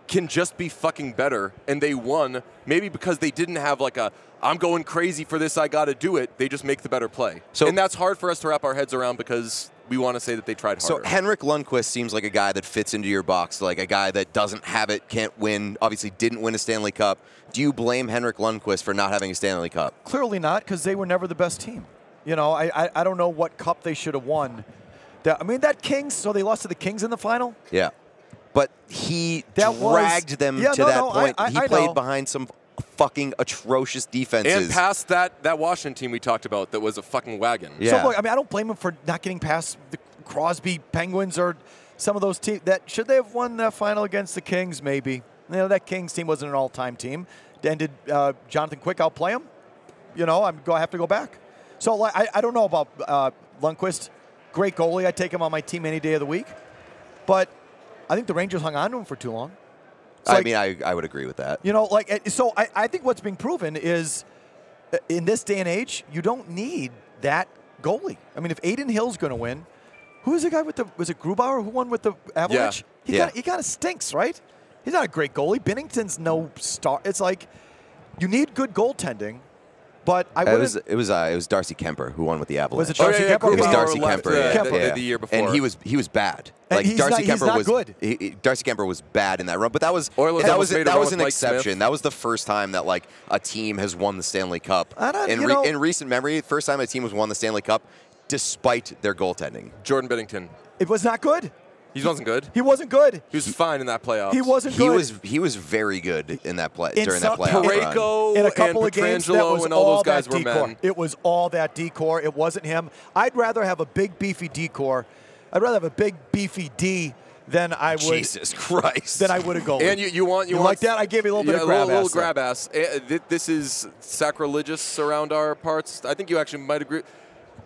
can just be fucking better, and they won maybe because they didn't have like a, I'm going crazy for this, I got to do it. They just make the better play. So, and that's hard for us to wrap our heads around because we want to say that they tried harder. So Henrik Lundqvist seems like a guy that fits into your box, like a guy that doesn't have it, can't win, obviously didn't win a Stanley Cup. Do you blame Henrik Lundqvist for not having a Stanley Cup? Clearly not, because they were never the best team. You know, I don't know what cup they should have won. That Kings, so they lost to the Kings in the final? Yeah. But he dragged them to that point. He played behind some fucking atrocious defenses. And past that Washington team we talked about that was a fucking wagon. Yeah. So, look, I don't blame him for not getting past the Crosby Penguins or some of those teams. Should they have won that final against the Kings? Maybe. That Kings team wasn't an all-time team. Then did Jonathan Quick outplay him? I have to go back. So I don't know about Lundqvist. Great goalie. I take him on my team any day of the week. But I think the Rangers hung on to him for too long. I would agree with that. I think what's being proven is in this day and age, you don't need that goalie. I mean, if Adin Hill's going to win, who is the guy was it Grubauer who won with the Avalanche? Yeah. He kind of stinks, right? He's not a great goalie. Binnington's no star. It's like you need good goaltending. But it was Darcy Kemper who won with the Avalanche. Was it Darcy Kemper? It was Darcy Kemper. The year before, and he was bad. Like Darcy Kemper was good. Darcy Kemper was bad in that run, but that was an exception. Smith. That was the first time that like a team has won the Stanley Cup in recent memory. First time a team has won the Stanley Cup despite their goaltending. Jordan Binnington. It was not good. He wasn't good. He wasn't good. He was fine in that playoff. He wasn't good. He was very good in that play during that playoff. Parayko and Pietrangelo and all those guys were men. It was all that decor. It wasn't him. I'd rather have a big beefy decor. I'd rather have a big beefy D than I would. Jesus Christ. Than I would a goalie. And you want like that? I gave you a little bit of grab ass. Yeah, a little grab ass. This is sacrilegious around our parts. I think you actually might agree.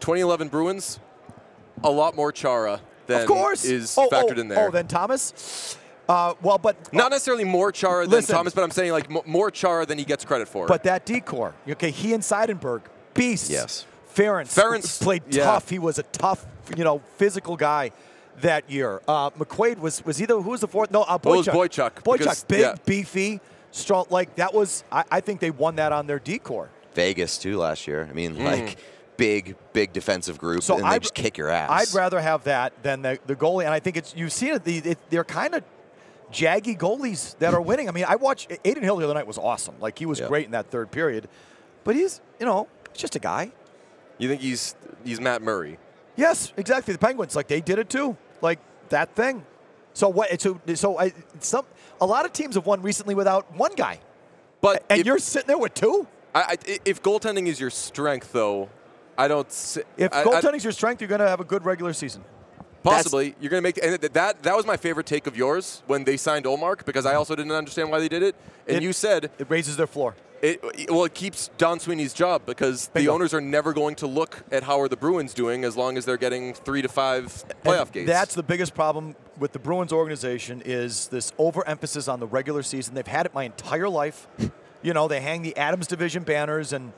2011 Bruins, a lot more Chara. Of course, is factored in there. Then Thomas. Not necessarily more Chara than Thomas, but I'm saying like more Chara than he gets credit for. But that decor, he and Seidenberg, beasts. Yes. Ferentz played tough. He was a tough, physical guy that year. McQuaid was either who was the fourth? No, Boychuk. Boychuk, big, beefy, strong. Like that was. I think they won that on their decor. Vegas too last year. Big defensive group, so and they just kick your ass. I'd rather have that than the goalie, and I think you've seen it. They're kind of jaggy goalies that are winning. I mean, I watched Adin Hill the other night was awesome. Like, he was great in that third period, but he's, just a guy. You think he's Matt Murray? Yes, exactly. The Penguins, like, they did it too. Like, that thing. So what? A lot of teams have won recently without one guy. You're sitting there with two? If goaltending is your strength, though, I don't. If goaltending's your strength, you're going to have a good regular season. Possibly, you're going to make. And that was my favorite take of yours when they signed Ullmark, because I also didn't understand why they did it. And you said it raises their floor. It keeps Don Sweeney's job, because the owners are never going to look at how are the Bruins doing as long as they're getting 3 to 5 playoff games. That's the biggest problem with the Bruins organization is this overemphasis on the regular season. They've had it my entire life. They hang the Adams Division banners and.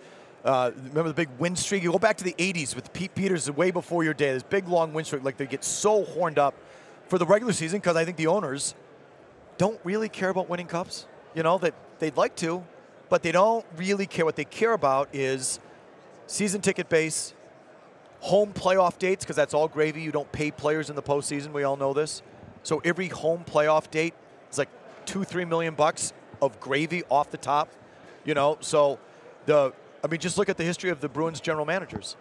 Remember the big win streak? You go back to the 80s with Pete Peters way before your day. This big, long win streak. Like, they get so horned up for the regular season because I think the owners don't really care about winning cups. That they'd like to, but they don't really care. What they care about is season ticket base, home playoff dates, because that's all gravy. You don't pay players in the postseason. We all know this. So every home playoff date is like $2-3 million bucks of gravy off the top. So Just look at the history of the Bruins general managers.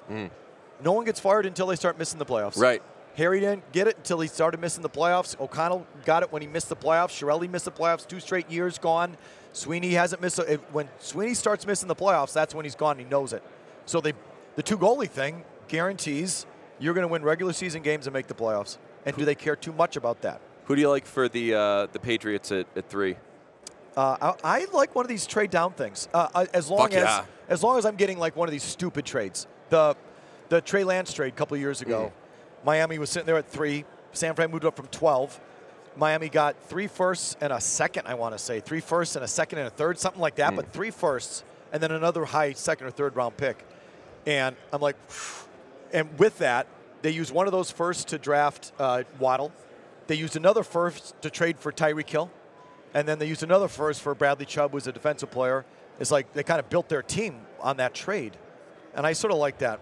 No one gets fired until they start missing the playoffs. Right. Harry didn't get it until he started missing the playoffs. O'Connell got it when he missed the playoffs. Chiarelli missed the playoffs. 2 straight years gone. Sweeney hasn't missed it. When Sweeney starts missing the playoffs, that's when he's gone and he knows it. So the two goalie thing guarantees you're going to win regular season games and make the playoffs. And do they care too much about that? Who do you like for the Patriots at 3? I like one of these trade down things. As long as I'm getting like one of these stupid trades. The Trey Lance trade a couple of years ago. Miami was sitting there at 3. San Fran moved up from 12. Miami got 3 firsts and a second, I want to say. 3 firsts and a second and a third, something like that. But 3 firsts and then another high second or third round pick. And I'm like, phew. And with that, they used one of those firsts to draft Waddle. They used another first to trade for Tyreek Hill. And then they used another first for Bradley Chubb, who's a defensive player. It's like they kind of built their team on that trade. And I sort of like that.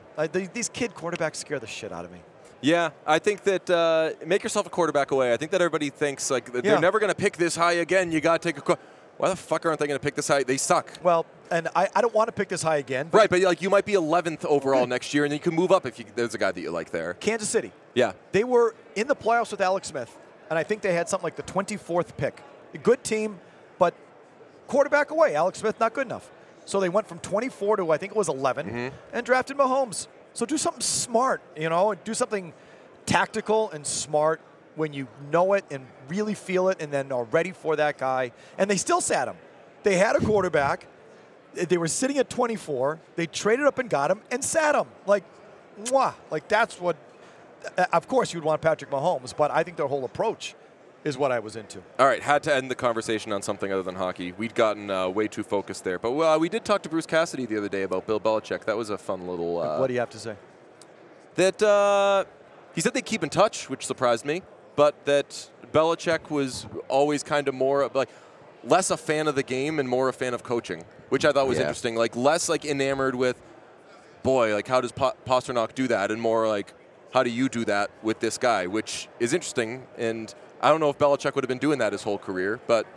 These kid quarterbacks scare the shit out of me. Yeah, I think that make yourself a quarterback away. I think that everybody thinks, they're never going to pick this high again. You got to take a why the fuck aren't they going to pick this high? They suck. Well, and I don't want to pick this high again. But right, but you might be 11th overall next year, and then you can move up if there's a guy that you like there. Kansas City. Yeah. They were in the playoffs with Alex Smith, and I think they had something like the 24th pick. A good team, but quarterback away. Alex Smith, not good enough. So they went from 24 to, I think it was 11, and drafted Mahomes. So do something smart, do something tactical and smart when you know it and really feel it and then are ready for that guy. And they still sat him. They had a quarterback. They were sitting at 24. They traded up and got him and sat him. That's what, of course, you'd want Patrick Mahomes, but I think their whole approach is what I was into. All right, had to end the conversation on something other than hockey. We'd gotten way too focused there. But we did talk to Bruce Cassidy the other day about Bill Belichick. That was a fun little... what do you have to say? That he said they keep in touch, which surprised me, but that Belichick was always kind of more less a fan of the game and more a fan of coaching, which I thought was interesting. Less enamored with, how does Pastrnak do that? And more how do you do that with this guy? Which is interesting, and... I don't know if Belichick would have been doing that his whole career, but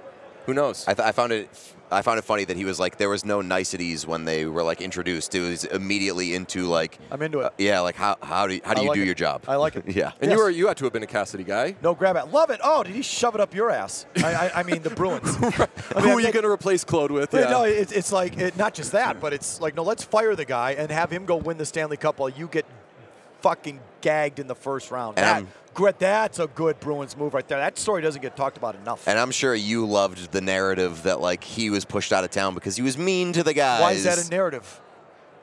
who knows? I found it funny that he was there was no niceties when they were introduced. It was immediately into I'm into it. How do you do your job? I like it. Yeah. And you had to have been a Cassidy guy. No, grab it. Love it. Oh, did he shove it up your ass? I mean the Bruins. Right. Who are you going to replace Claude with? Yeah. No, it's not just that, but it's no, let's fire the guy and have him go win the Stanley Cup while you get fucking gagged in the first round. That's a good Bruins move right there. That story doesn't get talked about enough. And I'm sure you loved the narrative that he was pushed out of town because he was mean to the guys. Why is that a narrative?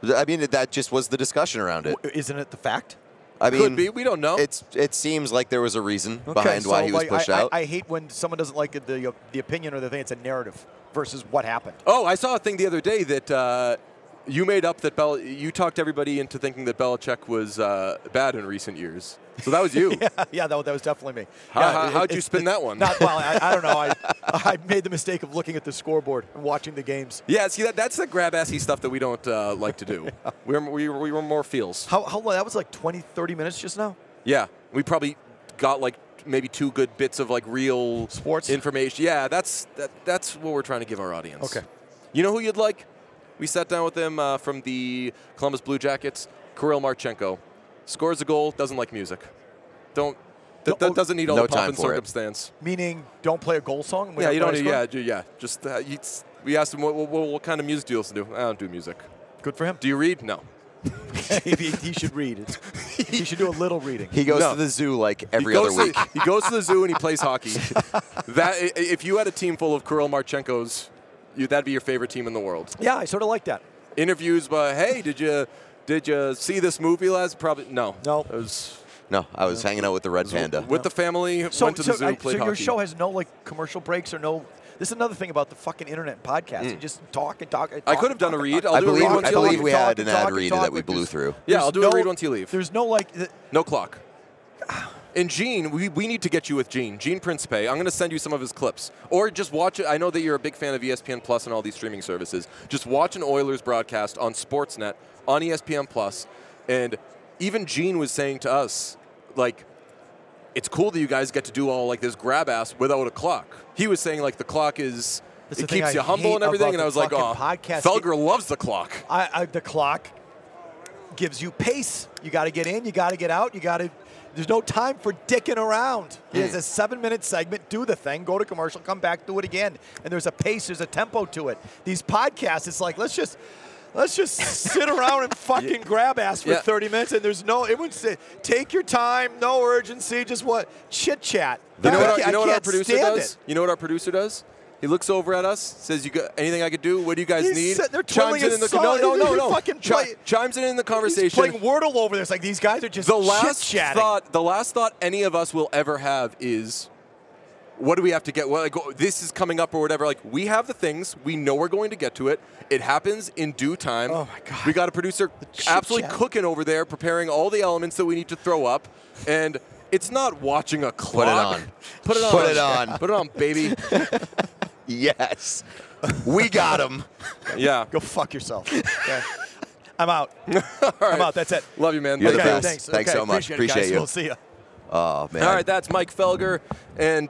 I mean, that just was the discussion around it. Isn't it the fact? I mean, could be. We don't know. It seems like there was a reason behind why he was pushed out. I hate when someone doesn't like the opinion or the thing. It's a narrative versus what happened. Oh, I saw a thing the other day that. You made up that you talked everybody into thinking that Belichick was bad in recent years. So that was you. That was definitely me. How'd you spin that one? I don't know. I made the mistake of looking at the scoreboard and watching the games. Yeah, see, that's the grab-assy stuff that we don't like to do. Yeah. We were more feels. How long? That was 20, 30 minutes just now? Yeah. We probably got maybe 2 good bits of real sports information. Yeah, that's what we're trying to give our audience. Okay. You know who you'd like? We sat down with him from the Columbus Blue Jackets. Kirill Marchenko scores a goal, doesn't like music. Doesn't need all the pomp and circumstance. Meaning, don't play a goal song. Yeah, you don't. Yeah. Just we asked him what kind of music do you listen to? I don't do music. Good for him. Do you read? No. He should read. He should do a little reading. He goes to the zoo every other week. He goes to the zoo and he plays hockey. If you had a team full of Kirill Marchenko's. That'd be your favorite team in the world. Yeah, I sort of like that. Interviews, but hey, did you see this movie last? Probably no. I was hanging out with the Red Panda with the family. Went to the zoo, played hockey. Your show has no commercial breaks or no. This is another thing about the fucking internet podcast. You just talk and talk. I could have done a read. I believe we had an ad read that we blew through. Yeah, I'll do a read once you leave. There's no clock. And Gene, we need to get you with Gene. Gene Principe. I'm going to send you some of his clips. Or just watch it. I know that you're a big fan of ESPN Plus and all these streaming services. Just watch an Oilers broadcast on Sportsnet, on ESPN Plus. And even Gene was saying to us, it's cool that you guys get to do all this grab ass without a clock. He was saying, the clock is... It keeps you humble and everything. And I was like, oh, Felger loves the clock. The clock gives you pace. You got to get in. You got to get out. There's no time for dicking around. It is a 7-minute segment. Do the thing. Go to commercial. Come back. Do it again. And there's a pace. There's a tempo to it. These podcasts, it's like, let's just sit around and fucking grab ass for 30 minutes. And there's no, it would say, take your time. No urgency. Just what? Chit chat. You know what our producer does? He looks over at us, says, "You got anything I could do? What do you guys need?" Chimes in the conversation. He's playing Wordle over there. It's like these guys are just chit-chatting. The last thought any of us will ever have is, "What do we have to get? Well, like, this is coming up or whatever." Like, we have the things. We know we're going to get to it. It happens in due time. Oh my God! We got a producer absolutely cooking over there, preparing all the elements that we need to throw up, and. It's not watching a clock. Put it on. Put it on. Put it on, baby. Yes. We got him. Yeah. Go fuck yourself. Okay. I'm out. All right. I'm out. That's it. Love you, man. You're the best. Thanks so much. Appreciate you. We'll see you. Oh, man. All right. That's Mike Felger. And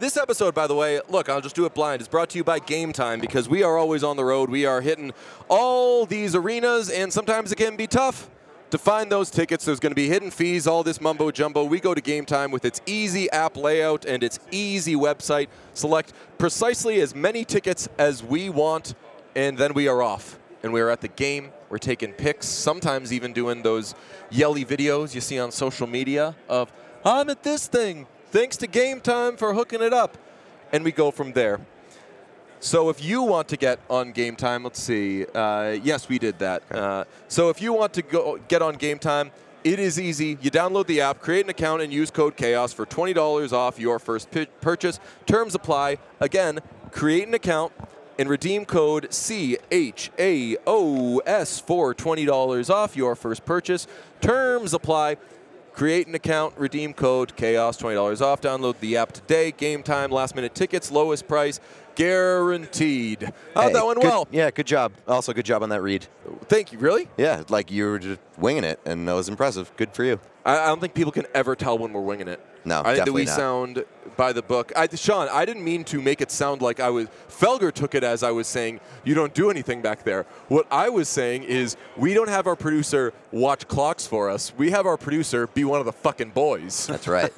this episode, by the way, look, I'll just do it blind. It's brought to you by Game Time because we are always on the road. We are hitting all these arenas, and sometimes it can be tough. To find those tickets, there's going to be hidden fees, all this mumbo-jumbo. We go to Game Time with its easy app layout and its easy website. Select precisely as many tickets as we want, and then we are off. And we are at the game. We're taking pics, sometimes even doing those yelly videos you see on social media of, I'm at this thing. Thanks to Game Time for hooking it up. And we go from there. So if you want to get on Game Time, let's see. Yes, we did that. So if you want to go get on Game Time, it is easy. You download the app, create an account, and use code CHAOS for $20 off your first purchase. Terms apply. Again, create an account and redeem code CHAOS for $20 off your first purchase. Terms apply. Create an account, redeem code CHAOS, $20 off. Download the app today. Game Time, last-minute tickets, lowest price, guaranteed. That one well. Yeah, good job. Also, good job on that read. Thank you. Really? Yeah, like you were just winging it, and that was impressive. Good for you. I don't think people can ever tell when we're winging it. No, I think that we sound by the book. Sean, I didn't mean to make it sound like I was. Felger took it as I was saying, you don't do anything back there. What I was saying is we don't have our producer watch clocks for us. We have our producer be one of the fucking boys. That's right.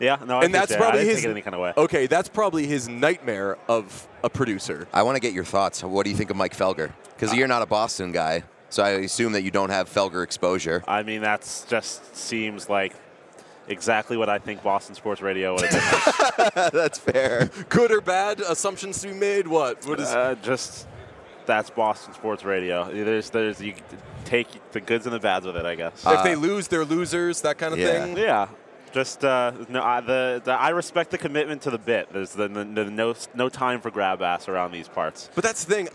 Yeah, no, and that's probably his, I didn't take it any kind of way. Okay, that's probably his nightmare of a producer. I want to get your thoughts. What do you think of Mike Felger? Because you're not a Boston guy, so I assume that you don't have Felger exposure. I mean, that's just seems like exactly what I think Boston Sports Radio would have been like. That's fair. Good or bad assumptions to be made? What is just that's Boston Sports Radio. There's you take the goods and the bads with it, I guess. If they lose, they're losers. That kind of thing. Yeah. Just no. I respect the commitment to the bit. There's no time for grab ass around these parts. But that's the thing.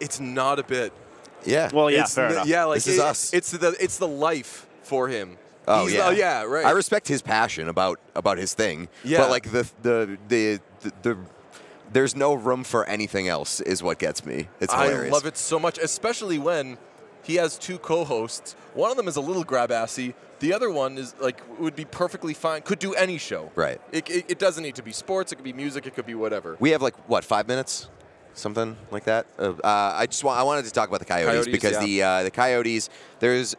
It's not a bit. Yeah. Well, yeah. Fair enough. Yeah. Like this is us. It's the life for him. Oh yeah. Oh yeah, right. I respect his passion about his thing. Yeah. But like the there's no room for anything else is what gets me. It's hilarious. I love it so much, especially when he has two co-hosts. One of them is a little grab-assy. The other one is like would be perfectly fine. Could do any show. Right. It doesn't need to be sports. It could be music. It could be whatever. We have like 5 minutes. Something like that. I wanted to talk about the Coyotes because the Coyotes there's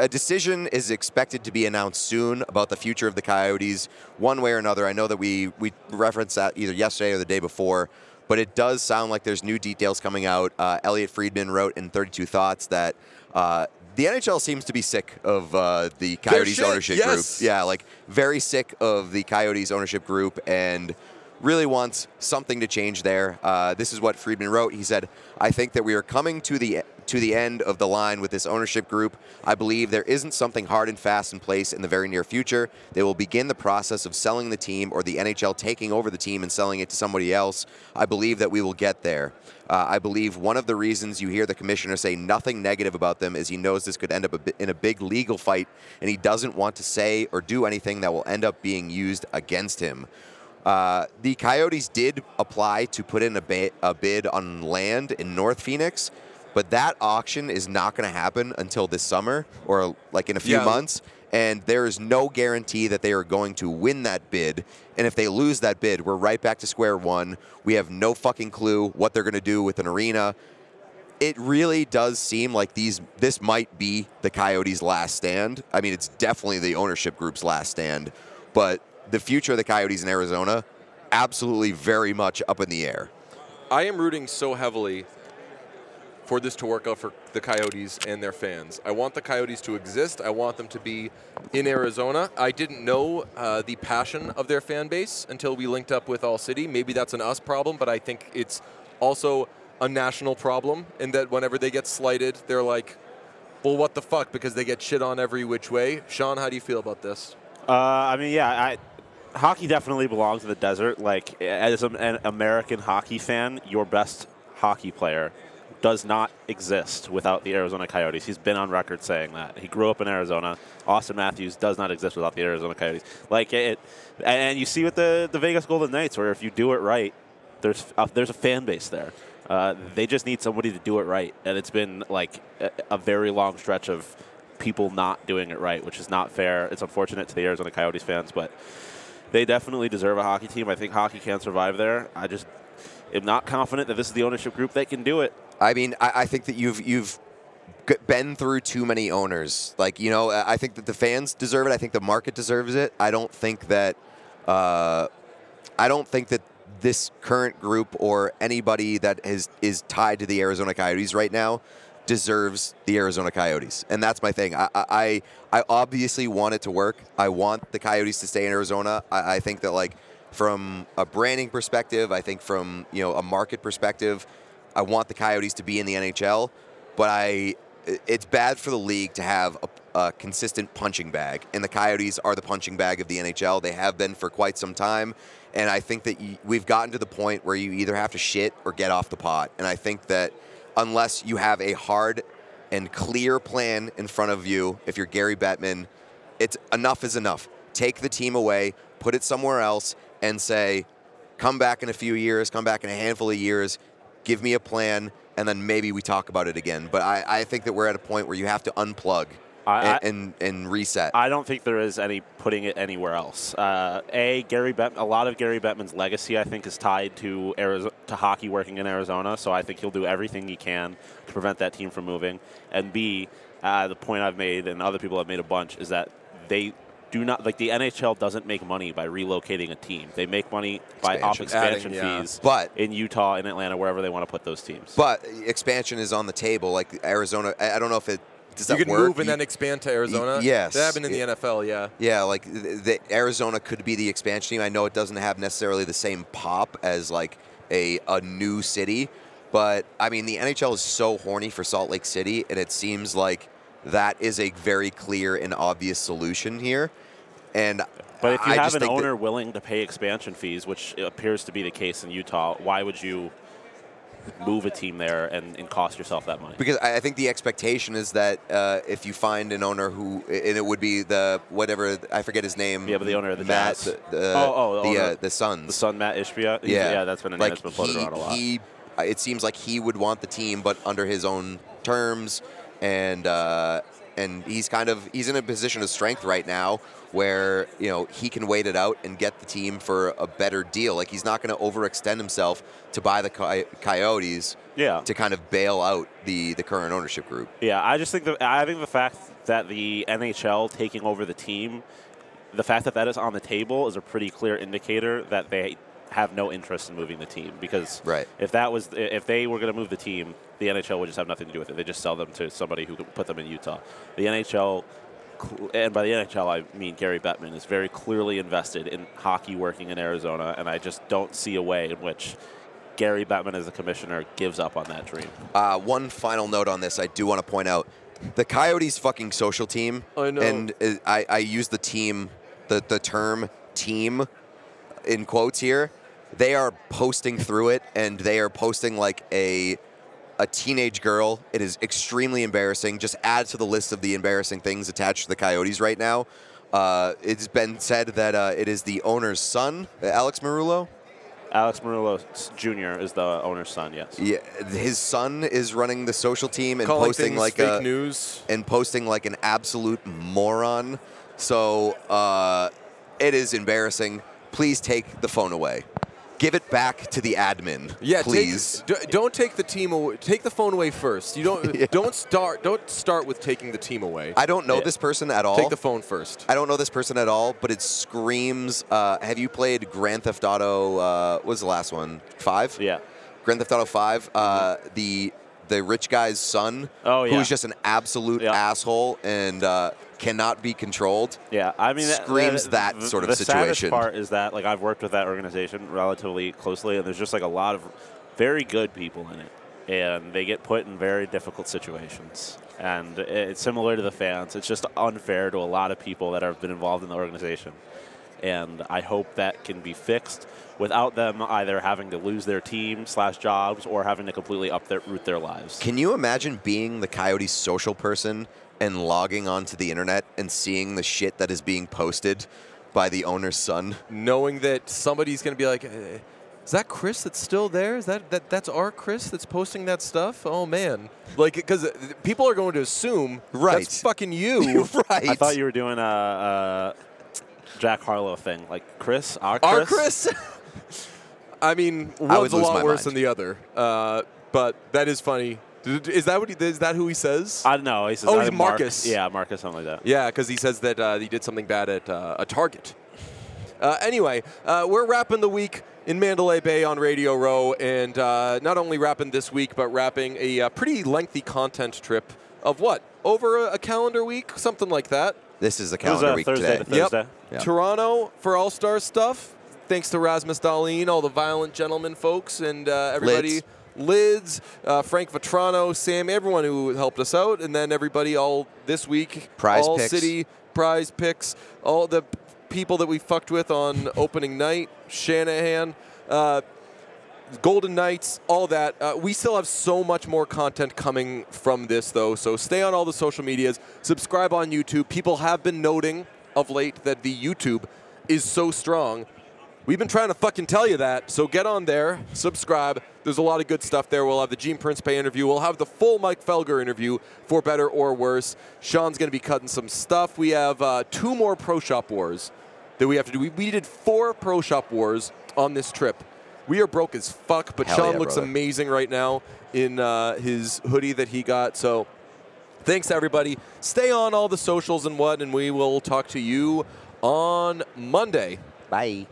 a decision is expected to be announced soon about the future of the Coyotes, one way or another. I know that we referenced that either yesterday or the day before, but it does sound like there's new details coming out. Elliot Friedman wrote in 32 Thoughts that the NHL seems to be sick of the Coyotes ownership group. Yeah, like very sick of the Coyotes ownership group and really wants something to change there. This is what Friedman wrote. He said, I think that we are coming to the end of the line with this ownership group. I believe there isn't something hard and fast in place in the very near future. They will begin the process of selling the team or the NHL taking over the team and selling it to somebody else. I believe that we will get there. I believe one of the reasons you hear the commissioner say nothing negative about them is he knows this could end up in a big legal fight, and he doesn't want to say or do anything that will end up being used against him. The Coyotes did apply to put in a bid on land in North Phoenix, but that auction is not going to happen until this summer or like in a few months. and there is no guarantee that they are going to win that bid. And if they lose that bid, we're right back to square one. We have no fucking clue what they're going to do with an arena. It really does seem like this might be the Coyotes' last stand. I mean, it's definitely the ownership group's last stand, but the future of the Coyotes in Arizona, absolutely very much up in the air. I am rooting so heavily for this to work out for the Coyotes and their fans. I want the Coyotes to exist. I want them to be in Arizona. I didn't know the passion of their fan base until we linked up with All City. Maybe that's an us problem, but I think it's also a national problem in that whenever they get slighted, they're like, well, what the fuck, because they get shit on every which way. Sean, how do you feel about this? Hockey definitely belongs in the desert. Like, as an American hockey fan, your best hockey player does not exist without the Arizona Coyotes. He's been on record saying that. He grew up in Arizona. Austin Matthews does not exist without the Arizona Coyotes. Like it, and you see with the Vegas Golden Knights, where if you do it right, there's a fan base there. They just need somebody to do it right, and it's been like a very long stretch of people not doing it right, which is not fair. It's unfortunate to the Arizona Coyotes fans, but they definitely deserve a hockey team. I think hockey can survive there. I just am not confident that this is the ownership group that can do it. I mean, I think that you've been through too many owners. Like, you know, I think that the fans deserve it. I think the market deserves it. I don't think that this current group or anybody that is tied to the Arizona Coyotes right now deserves the Arizona Coyotes. And that's my thing. I obviously want it to work. I want the Coyotes to stay in Arizona. I think that, like, from a branding perspective, I think from, you know, a market perspective, I want the Coyotes to be in the NHL, but it's bad for the league to have a consistent punching bag, and the Coyotes are the punching bag of the NHL. They have been for quite some time, and I think that we've gotten to the point where you either have to shit or get off the pot, and I think that unless you have a hard and clear plan in front of you, if you're Gary Bettman, it's enough is enough. Take the team away, put it somewhere else, and say, come back in a few years, come back in a handful of years, give me a plan, and then maybe we talk about it again. But I think that we're at a point where you have to unplug and reset. I don't think there is any putting it anywhere else. A lot of Gary Bettman's legacy, I think, is tied to hockey working in Arizona, so I think he'll do everything he can to prevent that team from moving. And B, the point I've made, and other people have made a bunch, is that they do not, like, the NHL doesn't make money by relocating a team. They make money by expansion fees, but in Utah, in Atlanta, wherever they want to put those teams. But expansion is on the table. Like, Arizona, I don't know if it does that work. You can move and then expand to Arizona? Yes. That happened in the NFL, yeah. Yeah, like, Arizona could be the expansion team. I know it doesn't have necessarily the same pop as, like, a new city. But, I mean, the NHL is so horny for Salt Lake City, and it seems like that is a very clear and obvious solution here. And but if you have an owner willing to pay expansion fees, which appears to be the case in Utah, why would you move a team there and cost yourself that money? Because I think the expectation is that if you find an owner who, and it would be the whatever, I forget his name. Yeah, but the owner of the Jazz. The Suns. The Sun, Matt Ishbia. Yeah, that's been a name that's been floated around a lot. It seems like he would want the team, but under his own terms. And he's in a position of strength right now where, you know, he can wait it out and get the team for a better deal. Like, he's not going to overextend himself to buy the Coyotes to kind of bail out the current ownership group. Yeah, I just think the fact that the NHL taking over the team, the fact that that is on the table is a pretty clear indicator that they have no interest in moving the team, because if they were going to move the team, the NHL would just have nothing to do with it. They just sell them to somebody who could put them in Utah. The NHL, and by the NHL I mean Gary Bettman, is very clearly invested in hockey working in Arizona, and I just don't see a way in which Gary Bettman as the commissioner gives up on that dream. One final note on this I do want to point out. The Coyotes fucking social team, I know. And I use the team, the term team in quotes here. They are posting through it, and they are posting like a teenage girl. It is extremely embarrassing. Just add to the list of the embarrassing things attached to the Coyotes right now. It's been said that it is the owner's son, Alex Marullo. Alex Murillo Jr. is the owner's son, yes. Yeah, his son is running the social team and posting like an absolute moron. So it is embarrassing. Please take the phone away. Give it back to the admin, please. Don't take the team away. Take the phone away first. You don't don't start with taking the team away. I don't know this person at all. Take the phone first. I don't know this person at all, but it screams. Have you played Grand Theft Auto? What was the last one? 5. Yeah. Grand Theft Auto 5. The rich guy's son, who's just an absolute asshole and cannot be controlled. Yeah, I mean, screams that sort of situation. The saddest part is that, like, I've worked with that organization relatively closely, and there's just like a lot of very good people in it, and they get put in very difficult situations. And it's similar to the fans. It's just unfair to a lot of people that have been involved in the organization. And I hope that can be fixed without them either having to lose their team/jobs or having to completely uproot their lives. Can you imagine being the Coyotes social person and logging onto the internet and seeing the shit that is being posted by the owner's son? Knowing that somebody's going to be like, is that Chris that's still there? Is that's our Chris that's posting that stuff? Oh, man. Like, because people are going to assume that's fucking you. Right. I thought you were doing a Jack Harlow thing, like Chris, our Chris. I mean, one's a lot worse than the other, but that is funny. Is that who he says? I don't know. He says, oh, he's Marcus. Yeah, Marcus, something like that. Yeah, because he says that he did something bad at a Target. Anyway, we're wrapping the week in Mandalay Bay on Radio Row, and not only wrapping this week, but wrapping a pretty lengthy content trip of over a calendar week, something like that. This is a calendar week today. Thursday. Yep. Toronto for All-Star stuff. Thanks to Rasmus Dahlin, all the violent gentlemen folks, and everybody. Lids, Frank Vetrano, Sam, everyone who helped us out. And then everybody all this week. Prize Picks. All the people that we fucked with on opening night. Shanahan. Golden Knights, all that. We still have so much more content coming from this, though, so stay on all the social medias. Subscribe on YouTube. People have been noting of late that the YouTube is so strong. We've been trying to fucking tell you that, so get on there. Subscribe. There's a lot of good stuff there. We'll have the Gene Principe interview. We'll have the full Mike Felger interview, for better or worse. Sean's going to be cutting some stuff. We have 2 more Pro Shop Wars that we have to do. We did 4 Pro Shop Wars on this trip. We are broke as fuck, but Sean looks amazing right now in his hoodie that he got. So thanks, everybody. Stay on all the socials and we will talk to you on Monday. Bye.